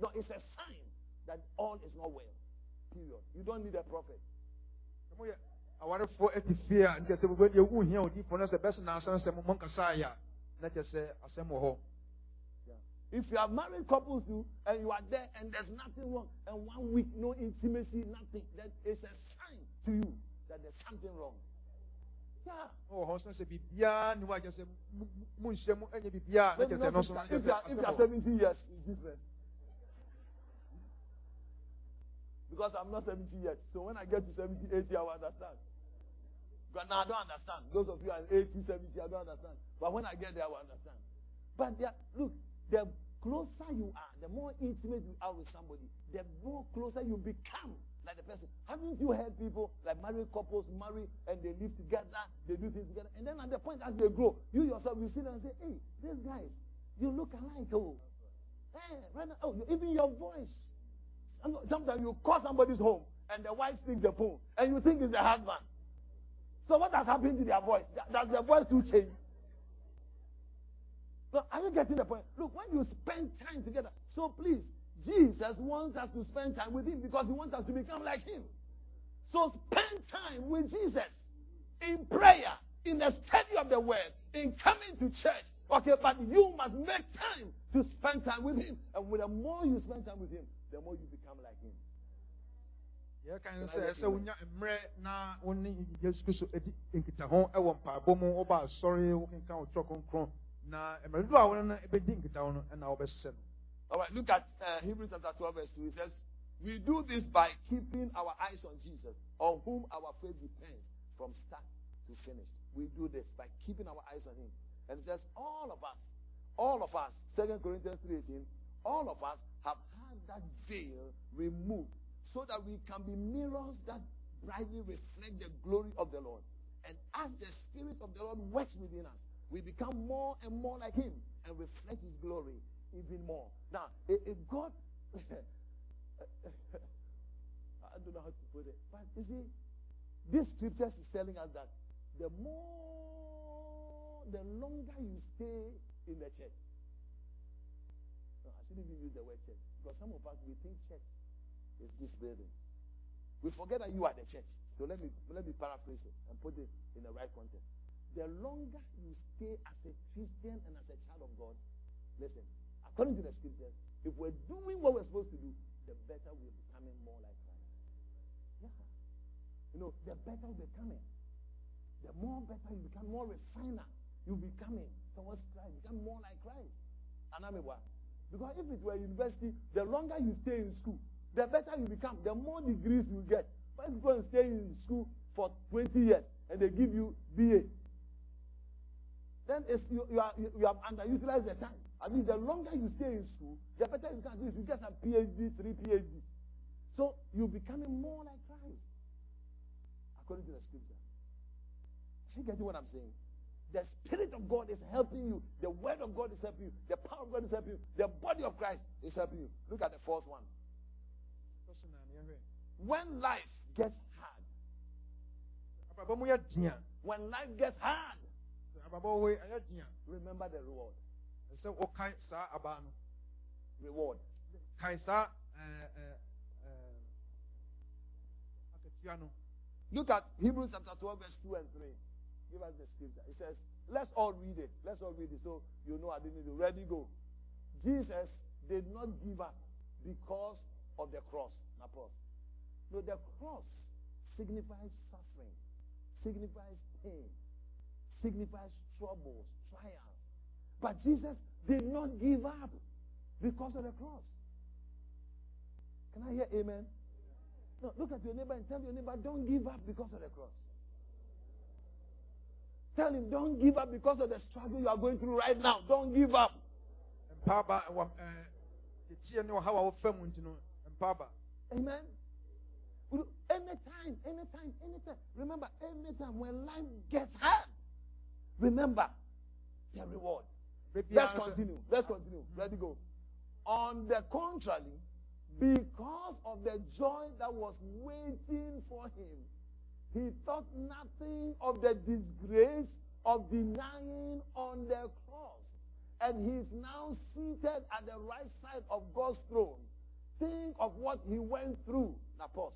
No, it's a sign that all is not well. Period. You don't need a prophet. Yeah. If you are married couples too, and you are there and there's nothing wrong, and 1 week no intimacy, nothing, that is a sign to you that there's something wrong. Yeah. If you are 70 years, it's different. Because I'm not 70 yet. So when I get to 70, 80, I will understand. But now I don't understand. Those of you are 80, 70, I don't understand. But when I get there, I will understand. But look, the closer you are, the more intimate you are with somebody, the more closer you become. Like the person. Haven't you heard people like married couples marry and they live together, they do things together, and then at the point as they grow, you yourself you see them and say, hey, these guys, you look alike, oh, hey, right now, oh, even your voice. Sometimes you call somebody's home and the wife thinks the phone, and you think it's the husband. So what has happened to their voice? Does their voice too change? Look, are you getting the point? Look, when you spend time together, so please. Jesus wants us to spend time with him because he wants us to become like him. So spend time with Jesus in prayer, in the study of the word, in coming to church. Okay, but you must make time to spend time with him. And the more you spend time with him, the more you become like him. Yeah, can say so na only Jesus Christ enkita ho e wo mpaabo mu oba sorry wo kenka wo trokonkron na emre do awon na ebe di enkita ho na wo be sese. All right, look at Hebrews chapter 12, verse 2. It says, we do this by keeping our eyes on Jesus, on whom our faith depends from start to finish. We do this by keeping our eyes on him. And it says, all of us, 2 Corinthians 3:18, all of us have had that veil removed so that we can be mirrors that brightly reflect the glory of the Lord. And as the Spirit of the Lord works within us, we become more and more like him and reflect his glory even more. Now, if God, I don't know how to put it, but you see, this scripture is telling us that the longer you stay in the church. No, I shouldn't even use the word church, because some of us, we think church is this building. We forget that you are the church. So let me paraphrase it and put it in the right context. The longer you stay as a Christian and as a child of God, listen, according to the scriptures, if we're doing what we're supposed to do, the better we're becoming more like Christ. Yeah. You know, the better we're becoming. The more better you become, more refiner you're becoming towards Christ. You become more like Christ. And I mean why? Because if it were university, the longer you stay in school, the better you become, the more degrees you get. But if you go and stay in school for 20 years and they give you BA, then it's, you have underutilized the time. I mean, the longer you stay in school, the better you can do is you get a PhD, 3 PhDs. So you're becoming more like Christ, according to the scripture. Are you getting what I'm saying? The Spirit of God is helping you. The Word of God is helping you. The power of God is helping you. The body of Christ is helping you. Look at the fourth one. When life gets hard, remember the reward. Reward. Look at Hebrews chapter 12, verse 2 and 3. Give us the scripture. It says, let's all read it. Let's all read it so you know I didn't do. Ready, go. Jesus did not give up because of the cross. No, the cross signifies suffering, signifies pain, signifies troubles, trials. But Jesus did not give up because of the cross. Can I hear amen? No, look at your neighbor and tell your neighbor, don't give up because of the cross. Tell him, don't give up because of the struggle you are going through right now. Don't give up. Amen. Anytime. Remember, anytime when life gets hard, remember the reward. Let's continue. Ready, go. On the contrary, because of the joy that was waiting for him, he thought nothing of the disgrace of denying on the cross. And he is now seated at the right side of God's throne. Think of what he went through. Now pause.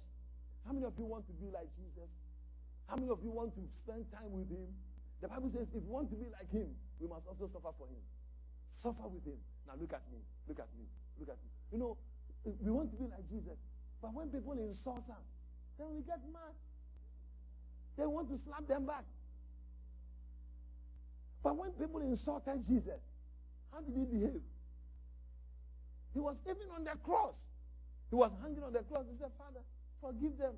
How many of you want to be like Jesus? How many of you want to spend time with him? The Bible says if we want to be like him, we must also suffer for him. Suffer with him. Now look at me. Look at me. Look at me. You know, we want to be like Jesus. But when people insult us, then we get mad. They want to slap them back. But when people insulted Jesus, how did he behave? He was even on the cross. He was hanging on the cross. He said, Father, forgive them,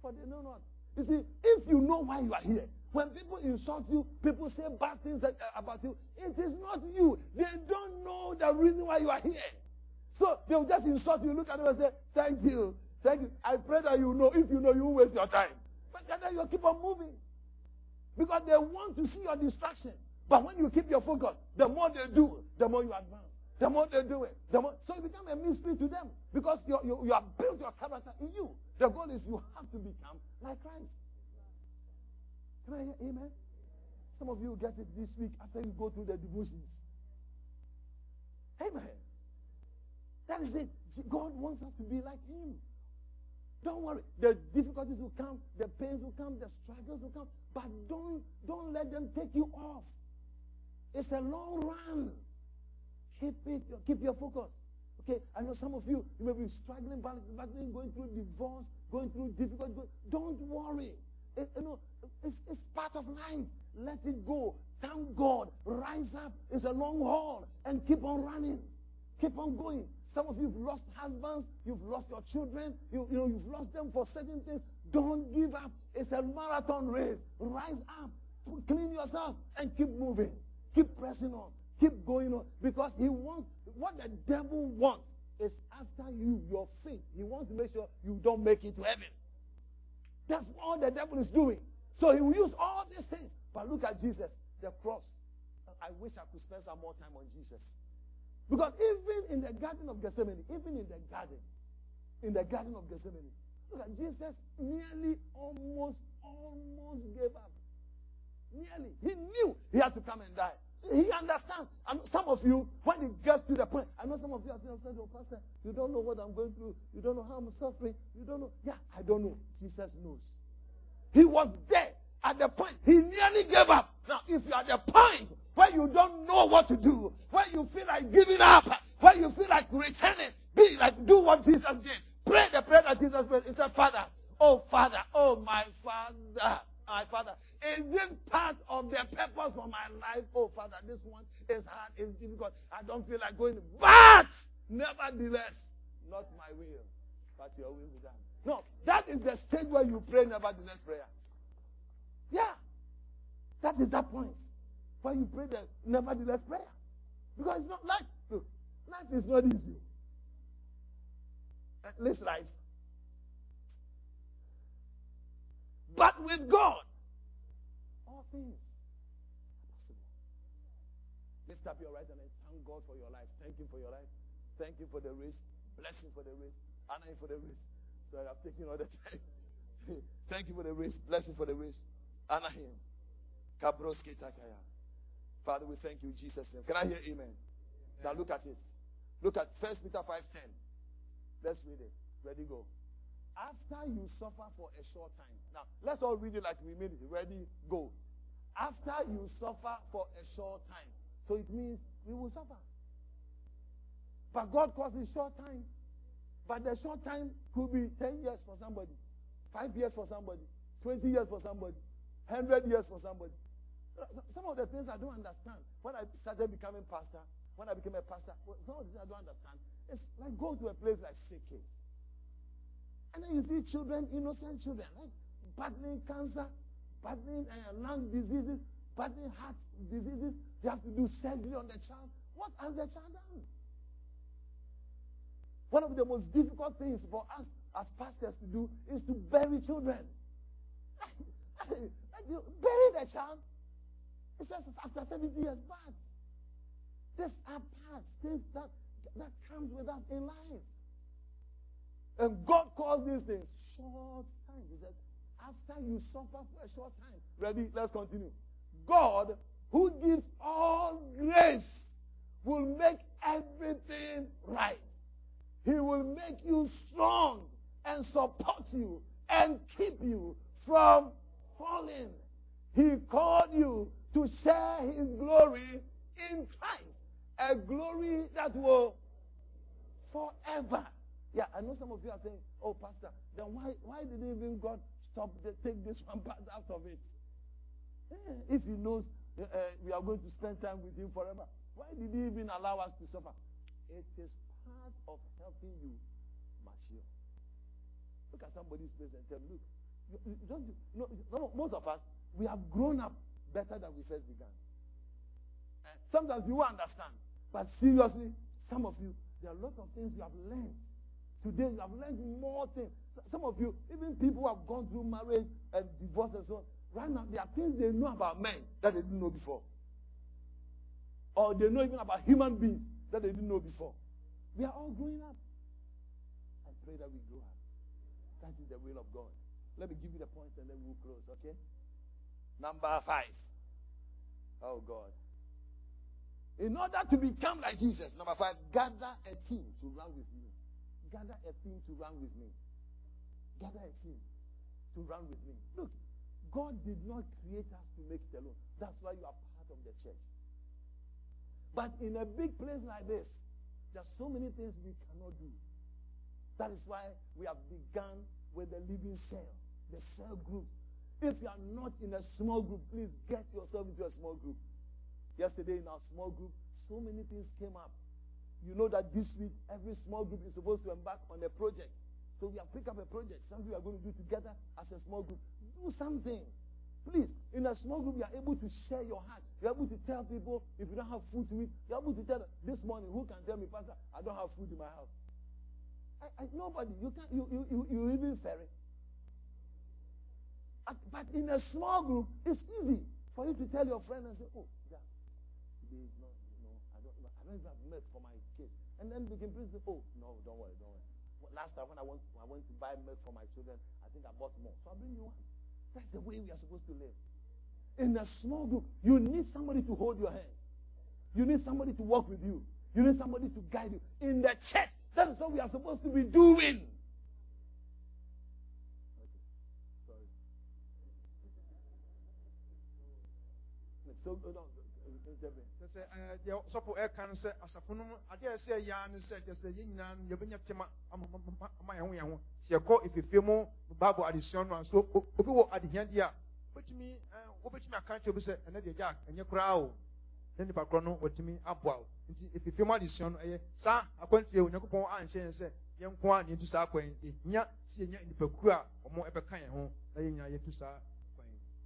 for they know not. You see, if you know why you are here, when people insult you, people say bad things about you, it is not you. They don't know the reason why you are here. So they will just insult you, look at them and say, thank you, thank you. I pray that you know. If you know, you won't waste your time. But then you keep on moving. Because they want to see your distraction. But when you keep your focus, the more they do, the more you advance. The more they do it, the more. So you become a mystery to them. Because you have built your character in you. The goal is you have to become like Christ. Can I hear amen? Some of you get it this week after you go through the devotions. Amen. That is it. God wants us to be like him. Don't worry. The difficulties will come. The pains will come. The struggles will come. But don't let them take you off. It's a long run. Keep your focus. Okay? I know some of you, you may be struggling, battling, going through divorce, going through difficulty. Don't worry. It's part of life. Let it go. Thank God. Rise up. It's a long haul. And keep on running. Keep on going. Some of you have lost husbands, you've lost your children, you've lost them for certain things. Don't give up. It's a marathon race. Rise up, clean yourself, and keep moving. Keep pressing on. Keep going on. Because he wants, what the devil wants is after you, your faith. He wants to make sure you don't make it to heaven. That's all the devil is doing. So he will use all these things. But look at Jesus, the cross. I wish I could spend some more time on Jesus. Because even in the Garden of Gethsemane, look at Jesus nearly almost gave up. Nearly. He knew he had to come and die. He understands. And some of you, when it gets to the point, I know some of you are saying, oh, Pastor, you don't know what I'm going through. You don't know how I'm suffering. You don't know. Yeah, I don't know. Jesus knows. He was there at the point. He nearly gave up. Now, if you are at the point where you don't know what to do, where you feel like giving up, where you feel like returning, do what Jesus did. Pray the prayer that Jesus prayed. He said, Father, oh my Father, is this part of the purpose for my life? Oh Father, this one is hard, it's difficult. I don't feel like going, but nevertheless, not my will, but your will be done. No, that is the stage where you pray nevertheless prayer. Yeah, that is that point. Why you pray the nevertheless prayer? Because it's not life. Look, life is not easy. This life. But with God, all things are possible. Lift up your right hand and thank God for your life. Thank him for your life. Thank him for the race. Bless him for the race. Honor him for the race. Sorry, I'm taking all the time. Thank you for the race. Bless him for the race. Honor him. Kabroske Takaya. Father, we thank you, Jesus' name. Can I hear amen? Now look at it. Look at 1 Peter 5:10. Let's read it. Ready, go. After you suffer for a short time. Now, let's all read it like we made it. Ready, go. After you suffer for a short time. So it means we will suffer. But God calls it short time. But the short time could be 10 years for somebody, 5 years for somebody, 20 years for somebody, 100 years for somebody. Some of the things I don't understand. When I started becoming pastor, when I became a pastor, some of the things I don't understand. It's like go to a place like sick kids. And then you see children, innocent children, like battling cancer, battling lung diseases, battling heart diseases. They have to do surgery on the child. What has the child done? One of the most difficult things for us as pastors to do is to bury children. You bury the child. It says after 70 years, but these are parts, things that comes with us in life. And God calls these things short time. He said, after you suffer for a short time. Ready? Let's continue. God, who gives all grace, will make everything right. He will make you strong and support you and keep you from falling. He called you to share his glory in Christ, a glory that will forever. Yeah, I know some of you are saying, oh, pastor, then why did even God stop to take this one part out of it? Yeah, if he knows we are going to spend time with him forever, why did he even allow us to suffer? It is part of helping you mature. Look at somebody's face and tell him, look, most of us, we have grown up better than we first began. And sometimes you won't understand. But seriously, some of you, there are a lot of things you have learned. Today, you have learned more things. Some of you, even people who have gone through marriage and divorce and so on, right now, there are things they know about men that they didn't know before. Or they know even about human beings that they didn't know before. We are all growing up. I pray that we grow up. That is the will of God. Let me give you the points and then we'll close, okay? Number 5. Oh, God. In order to become like Jesus, number 5, gather a team to run with me. Gather a team to run with me. Gather a team to run with me. Look, God did not create us to make it alone. That's why you are part of the church. But in a big place like this, there are so many things we cannot do. That is why we have begun with the living cell, the cell group. If you are not in a small group, please get yourself into a small group. Yesterday in our small group, so many things came up. You know that this week, every small group is supposed to embark on a project. So we have picked up a project, something we are going to do together as a small group. Do something. Please, in a small group, you are able to share your heart. You are able to tell people, if you don't have food to eat, you are able to tell them, this morning, who can tell me, pastor, I don't have food in my house? Nobody. You can't, you even ferry. But in a small group, it's easy for you to tell your friend and say, oh, yeah, today is not, I don't even have milk for my kids. And then they can say, oh, no, don't worry. Last time when I went to buy milk for my children, I think I bought more. So I'll bring you one. That's the way we are supposed to live. In a small group, you need somebody to hold your hand. You need somebody to walk with you. You need somebody to guide you. In the church, that is what we are supposed to be doing. Okay. Sorry. So, no.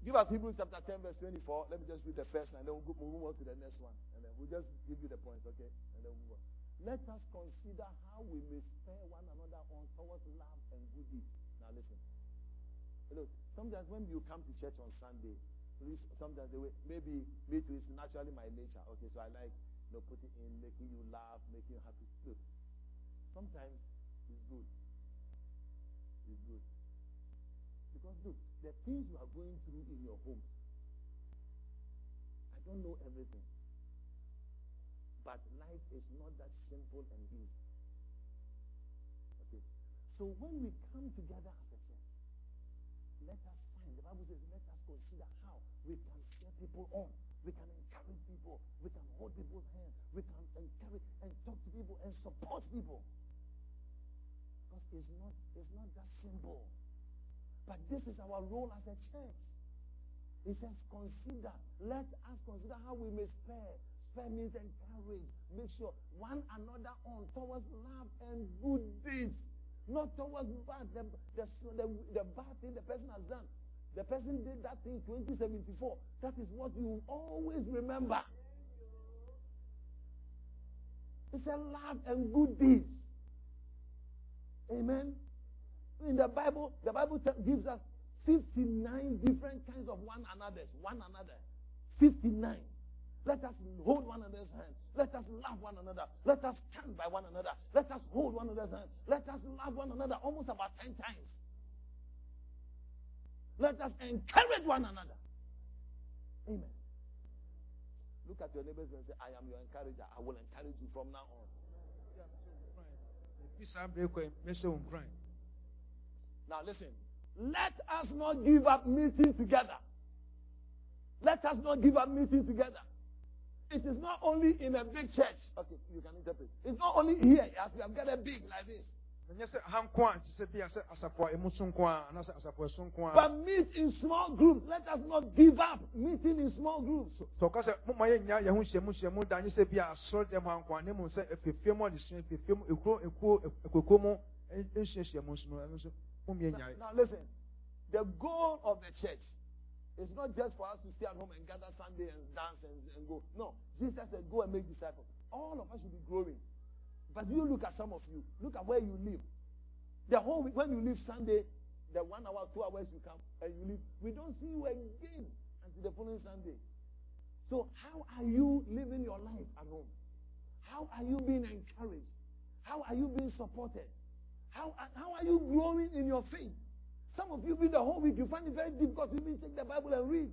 Give us Hebrews chapter 10, verse 24. Let me just read the first line, then we'll move on to the next one. And then we'll just give you the points, okay? And then we'll move on. Let us consider how we may spare one another on towards love and good deeds. Now listen. Look, sometimes when you come to church on Sunday, sometimes the way, maybe me too, it's naturally my nature. Okay, so I like putting in, making you laugh, making you happy. Look, sometimes it's good. It's good. Because look, the things you are going through in your homes, I don't know everything. But life is not that simple and easy. Okay. So when we come together as a church, let us find, the Bible says, let us consider how we can steer people on. We can encourage people. We can hold people's hands. We can encourage and talk to people and support people. It's not that simple. But this is our role as a church. It says, consider. Let us consider how we may spare. Spare means encourage. Make sure one another on towards love and good deeds. Not towards bad. The bad thing the person has done. The person did that thing in 2074. That is what you always remember. It said love and good deeds. Amen. In the Bible gives us 59 different kinds of one another. 59. Let us hold one another's hand. Let us love one another. Let us stand by one another. Let us hold one another's hand. Let us love one another almost about 10 times. Let us encourage one another. Amen. Look at your neighbors and say, I am your encourager. I will encourage you from now on. Now listen, let us not give up meeting together. Let us not give up meeting together. It is not only in a big church. Okay, you can interpret. It's not only here as we have gathered big like this. But meet in small groups. Let us not give up meeting in small groups. Now listen, the goal of the church is not just for us to stay at home and gather Sunday and dance and go. No, Jesus said go and make disciples. All of us should be growing. But you look at some of you. Look at where you live. The whole week, when you leave Sunday, the 1 hour, 2 hours you come and you leave. We don't see you again until the following Sunday. So how are you living your life at home? How are you being encouraged? How are you being supported? How are you growing in your faith? Some of you, the whole week, you find it very difficult to even take the Bible and read.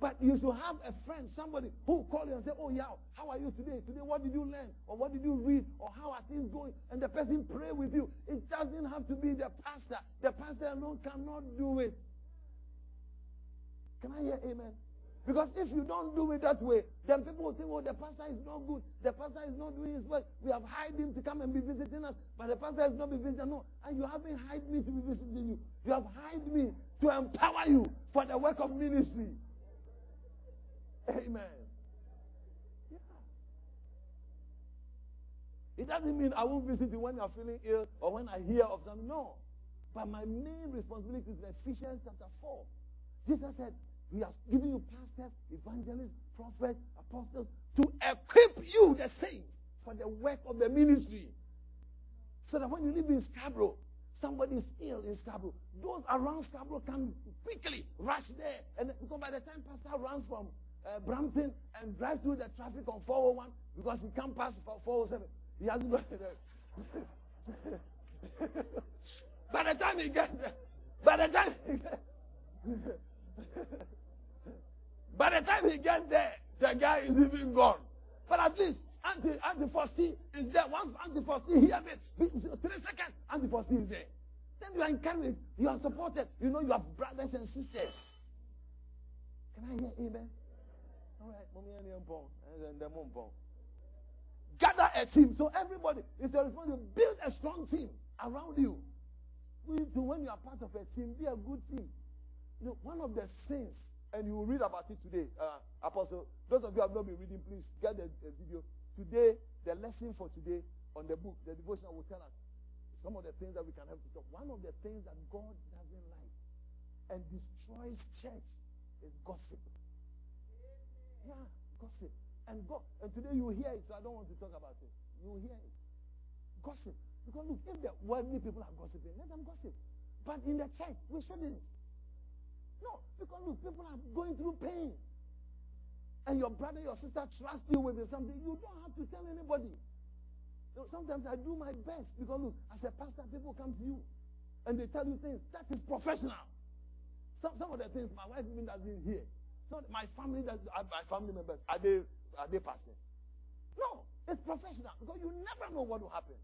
But you should have a friend, somebody who call you and say, oh, yeah, how are you today? Today, what did you learn? Or what did you read? Or how are things going? And the person pray with you. It doesn't have to be the pastor. The pastor alone cannot do it. Can I hear amen? Because if you don't do it that way, then people will say, oh, the pastor is not good. The pastor is not doing his work. We have hired him to come and be visiting us. But the pastor has not been visiting. No, and you haven't hired me to be visiting you. You have hired me to empower you for the work of ministry. Amen. Yeah. It doesn't mean I won't visit you when you're feeling ill or when I hear of something. No. But my main responsibility is Ephesians chapter 4. Jesus said, we are giving you pastors, evangelists, prophets, apostles to equip you, the saints, for the work of the ministry. So that when you live in Scarborough, somebody is ill in Scarborough. Those around Scarborough can quickly rush there. And because by the time pastor runs from Brampton and drive through the traffic on 401 because he can't pass 407. He has to go there. By the time he gets there, the guy is even gone. But at least Antifosti is there. Once Antifosti hears it, 3 seconds, Antifosti is there. Then you are encouraged, you are supported. You know you have brothers and sisters. Can I hear amen? Gather a team. So everybody is your responsibility. Build a strong team around you. When you are part of a team, be a good team. You know, one of the sins, and you will read about it today, Apostle. Those of you who have not been reading, please get the video. Today, the lesson for today on the book, the devotional will tell us some of the things that we can have to talk. One of the things that God doesn't like and destroys church is gossip. Yeah, gossip. And today you hear it, so I don't want to talk about it. You hear it. Gossip. Because look, if the worldly people are gossiping, let them gossip. But in the church, we shouldn't. No, because look, people are going through pain. And your brother, your sister trust you with something. You don't have to tell anybody. Sometimes I do my best because look, as a pastor, people come to you and they tell you things. That is professional. Some of the things my wife even doesn't hear. So my family members, are they pastors? No, it's professional because you never know what will happen.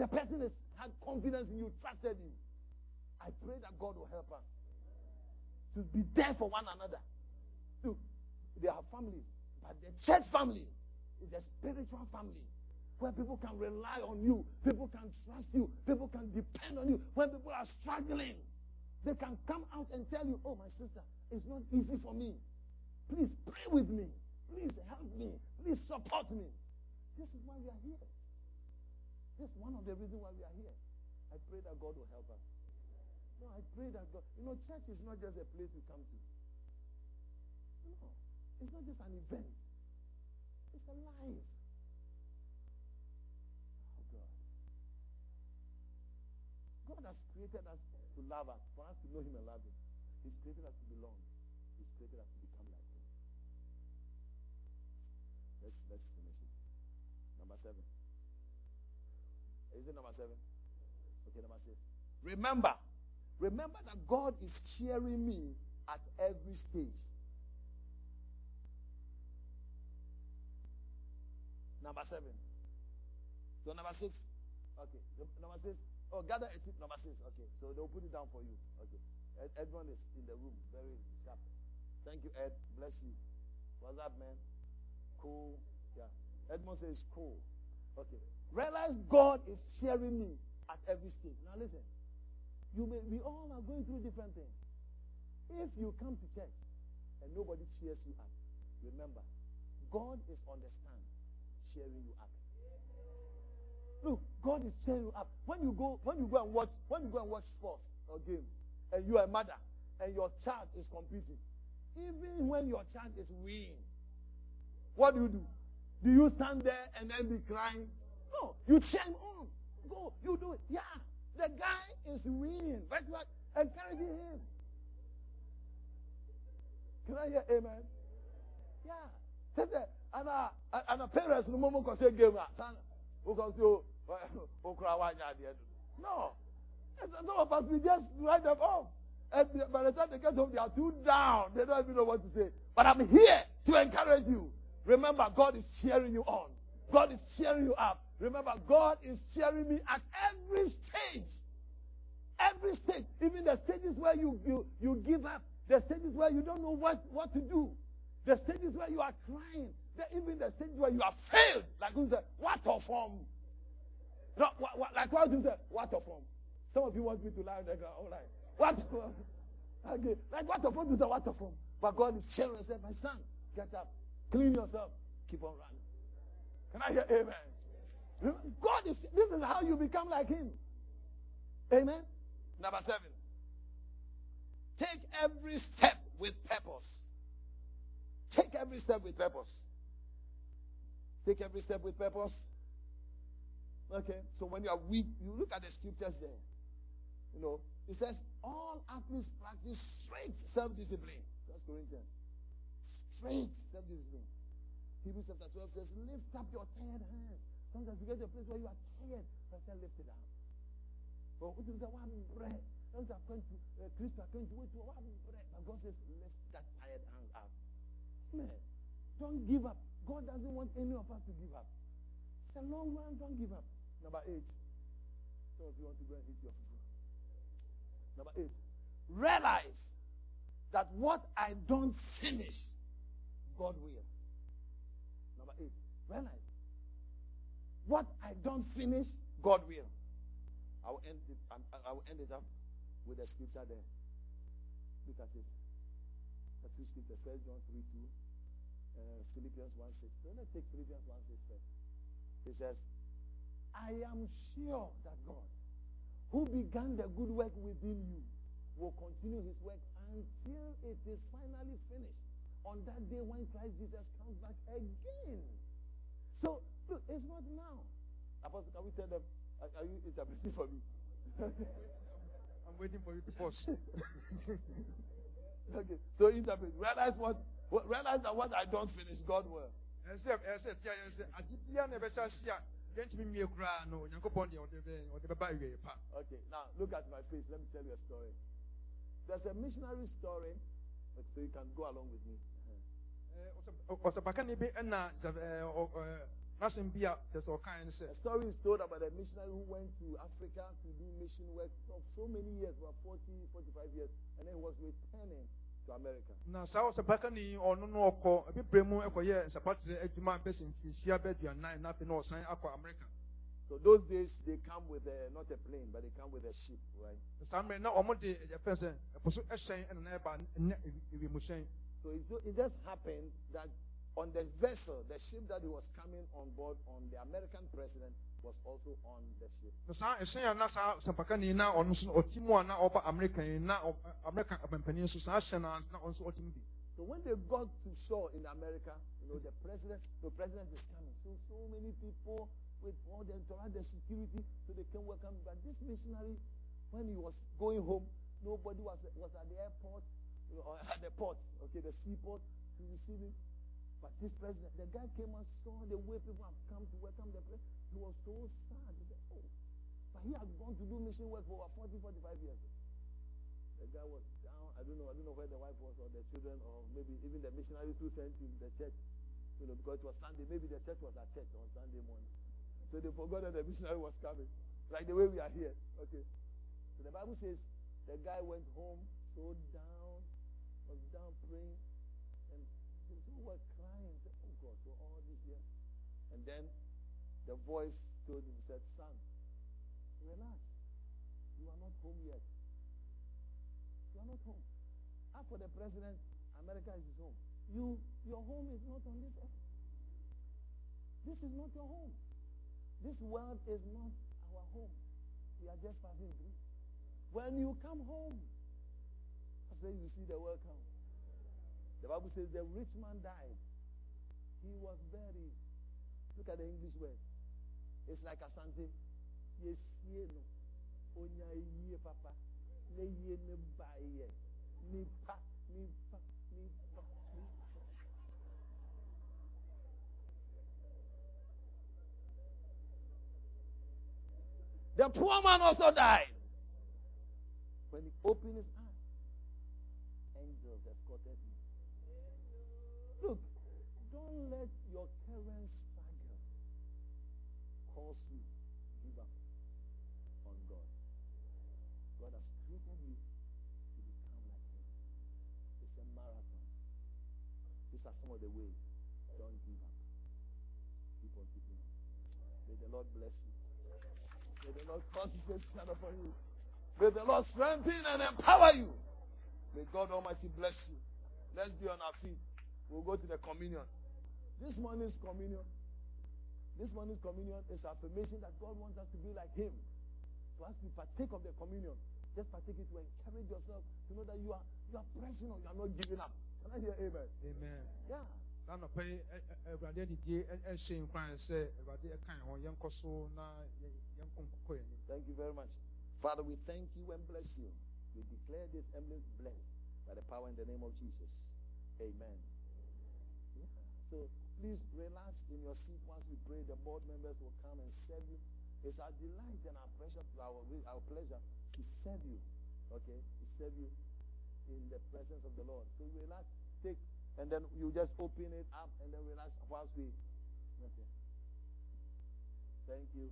The person has had confidence in you, trusted you. I pray that God will help us to be there for one another. Look, they have families, but the church family is a spiritual family. where people can rely on you, people can trust you, people can depend on you. When people are struggling, they can come out and tell you, oh, my sister, it's not easy for me. Please pray with me. Please help me. Please support me. This is why we are here. This is one of the reasons why we are here. I pray that God will help us. No, I pray that God... You know, church is not just a place you come to. No. It's not just an event. It's a life. Oh, God. God has created us to love us, for us to know Him and love Him. He's created us to belong. He's created us to become like Him. Let's finish it. Number 7. Is it number 7? Okay, number 6. Remember that God is cheering me at every stage. Number 7. So number 6. Okay. Number 6. Oh, gather a tip. Number 6. Okay. So they'll put it down for you. Okay. Edmond is in the room. Very sharp. Thank you, Ed. Bless you. What's up, man? Cool. Yeah. Edmond says cool. Okay. Realize God is cheering me at every stage. Now listen. We all are going through different things. If you come to church and nobody cheers you up, remember, God is on the stand cheering you up. Look, God is cheering you up. When you go and watch sports or games, and you are a mother and your child is competing, even when your child is winning, what do? Do you stand there and then be crying? No, you cheer him on. Go, you do it. Yeah. The guy is winning. But you are encouraging him. Can I hear amen? Yeah. Say that. And the parents no moment can say game. No. Some of us, we just write them off. And by the time they get home, they are too down. They don't even know what to say. But I'm here to encourage you. Remember, God is cheering you on. God is cheering you up. Remember, God is cheering me at every stage. Every stage. Even the stages where you give up. The stages where you don't know what to do. The stages where you are crying. Even the stages where you are failed. Like who said, water form. Like what you said, water form. Some of you want me to lie on the ground. I'm like, water form. Okay. Like water form to say water form. But God is cheering and said, my son, get up. Clean yourself. Keep on running. Can I hear amen? This is how you become like Him. Amen. Number 7. Take every step with purpose. Take every step with purpose. Take every step with purpose. Okay. So when you are weak, you look at the scriptures there. You know, it says all athletes practice straight self-discipline. That's Corinthians. Straight self-discipline. Hebrews chapter 12 says, lift up your tired hands. Sometimes you get to a place where you are tired, but then lift it up. But what is that one bread? Those are going to, Christ are going to wait for one bread. But God says, lift that tired hand up. Man, don't give up. God doesn't want any of us to give up. It's a long run, don't give up. Number 8. So if you want to go and eat your food. Number 8. Realize that what I don't finish, God will. Number 8. Realize. What I don't finish, God will. I will end it up with a scripture there. Look at it. The two scriptures, 1 John 3:2, Philippians 1:6. Don't I take Philippians 1:6 first. It says, I am sure that God, who began the good work within you, will continue His work until it is finally finished on that day when Christ Jesus comes back again. So, look, it's not now. Apostle, can we tell them? Are you interpreting for me? I'm waiting for you to pause. Okay, so interpret. Realize what? Realize that what I don't finish, God will. Okay, now look at my face. Let me tell you a story. There's a missionary story, so you can go along with me. A story is told about a missionary who went to Africa to do mission work for so many years, for 40, 45 years, and then he was returning to America. Na sawo sepaka ni onu no okọ ebibremu ekoye sapatre adwuma person fishia bedua 9 na fe no san akọ America. So those days they come with not a plane but they come with a ship, right? Samre na omo de person eposo ehyen na na ba na ewi mushen. So it just happened that on the vessel, the ship that he was coming on board on, the American president was also on the ship. So when they got to shore in America, you know, the president is coming. So many people with all the security so they can welcome. But this missionary, when he was going home, nobody was at the airport, you know, or at the port, okay, the seaport to receive him. But this president, the guy came and saw the way people have come to welcome the president. He was so sad. He said, oh, but he had gone to do mission work for over 40, 45 years. The guy was down. I don't know where the wife was or the children or maybe even the missionaries who sent him to the church. You know, because it was Sunday. Maybe the church was at church on Sunday morning. So they forgot that the missionary was coming. Like the way we are here. Okay. So the Bible says the guy went home, so down, was down praying. And so what? Oh God, so all this year. And then the voice told him, said, son, relax. You are not home yet. You are not home. As for the president, America is his home. Your home is not on this earth. This is not your home. This world is not our home. We are just passing through. When you come home, that's where you see the world come. The Bible says the rich man died. He was buried. Look at the English word. It's like Asante. Yes, ye no. Onya ye papa. Ne ye ne ba ye. Ni pa, ni pa, ni pa, ni pa. The poor man also died. When he opened his eyes, angels escorted him. Look. Don't let your current struggle cause you to give up on God. God has created you to become like Him. It's a marathon. These are some of the ways. Don't give up. Keep on keeping up. May the Lord bless you. May the Lord cause His face to shine upon you. May the Lord strengthen and empower you. May God Almighty bless you. Let's be on our feet. We'll go to the communion. This morning's communion is affirmation that God wants us to be like Him. So as we partake of the communion, just partake it to encourage yourself to know that you are pressing on, you are not giving up. Can I hear amen? Amen. Yeah. Thank you very much. Father, we thank you and bless you. We declare this emblem blessed by the power in the name of Jesus. Amen. Yeah. So please relax in your seat once we pray. The board members will come and serve you. It's our delight and our pleasure to serve you. Okay? To serve you in the presence of the Lord. So relax, take, and then you just open it up and then relax whilst we. Okay. Thank you.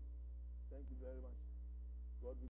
Thank you very much. God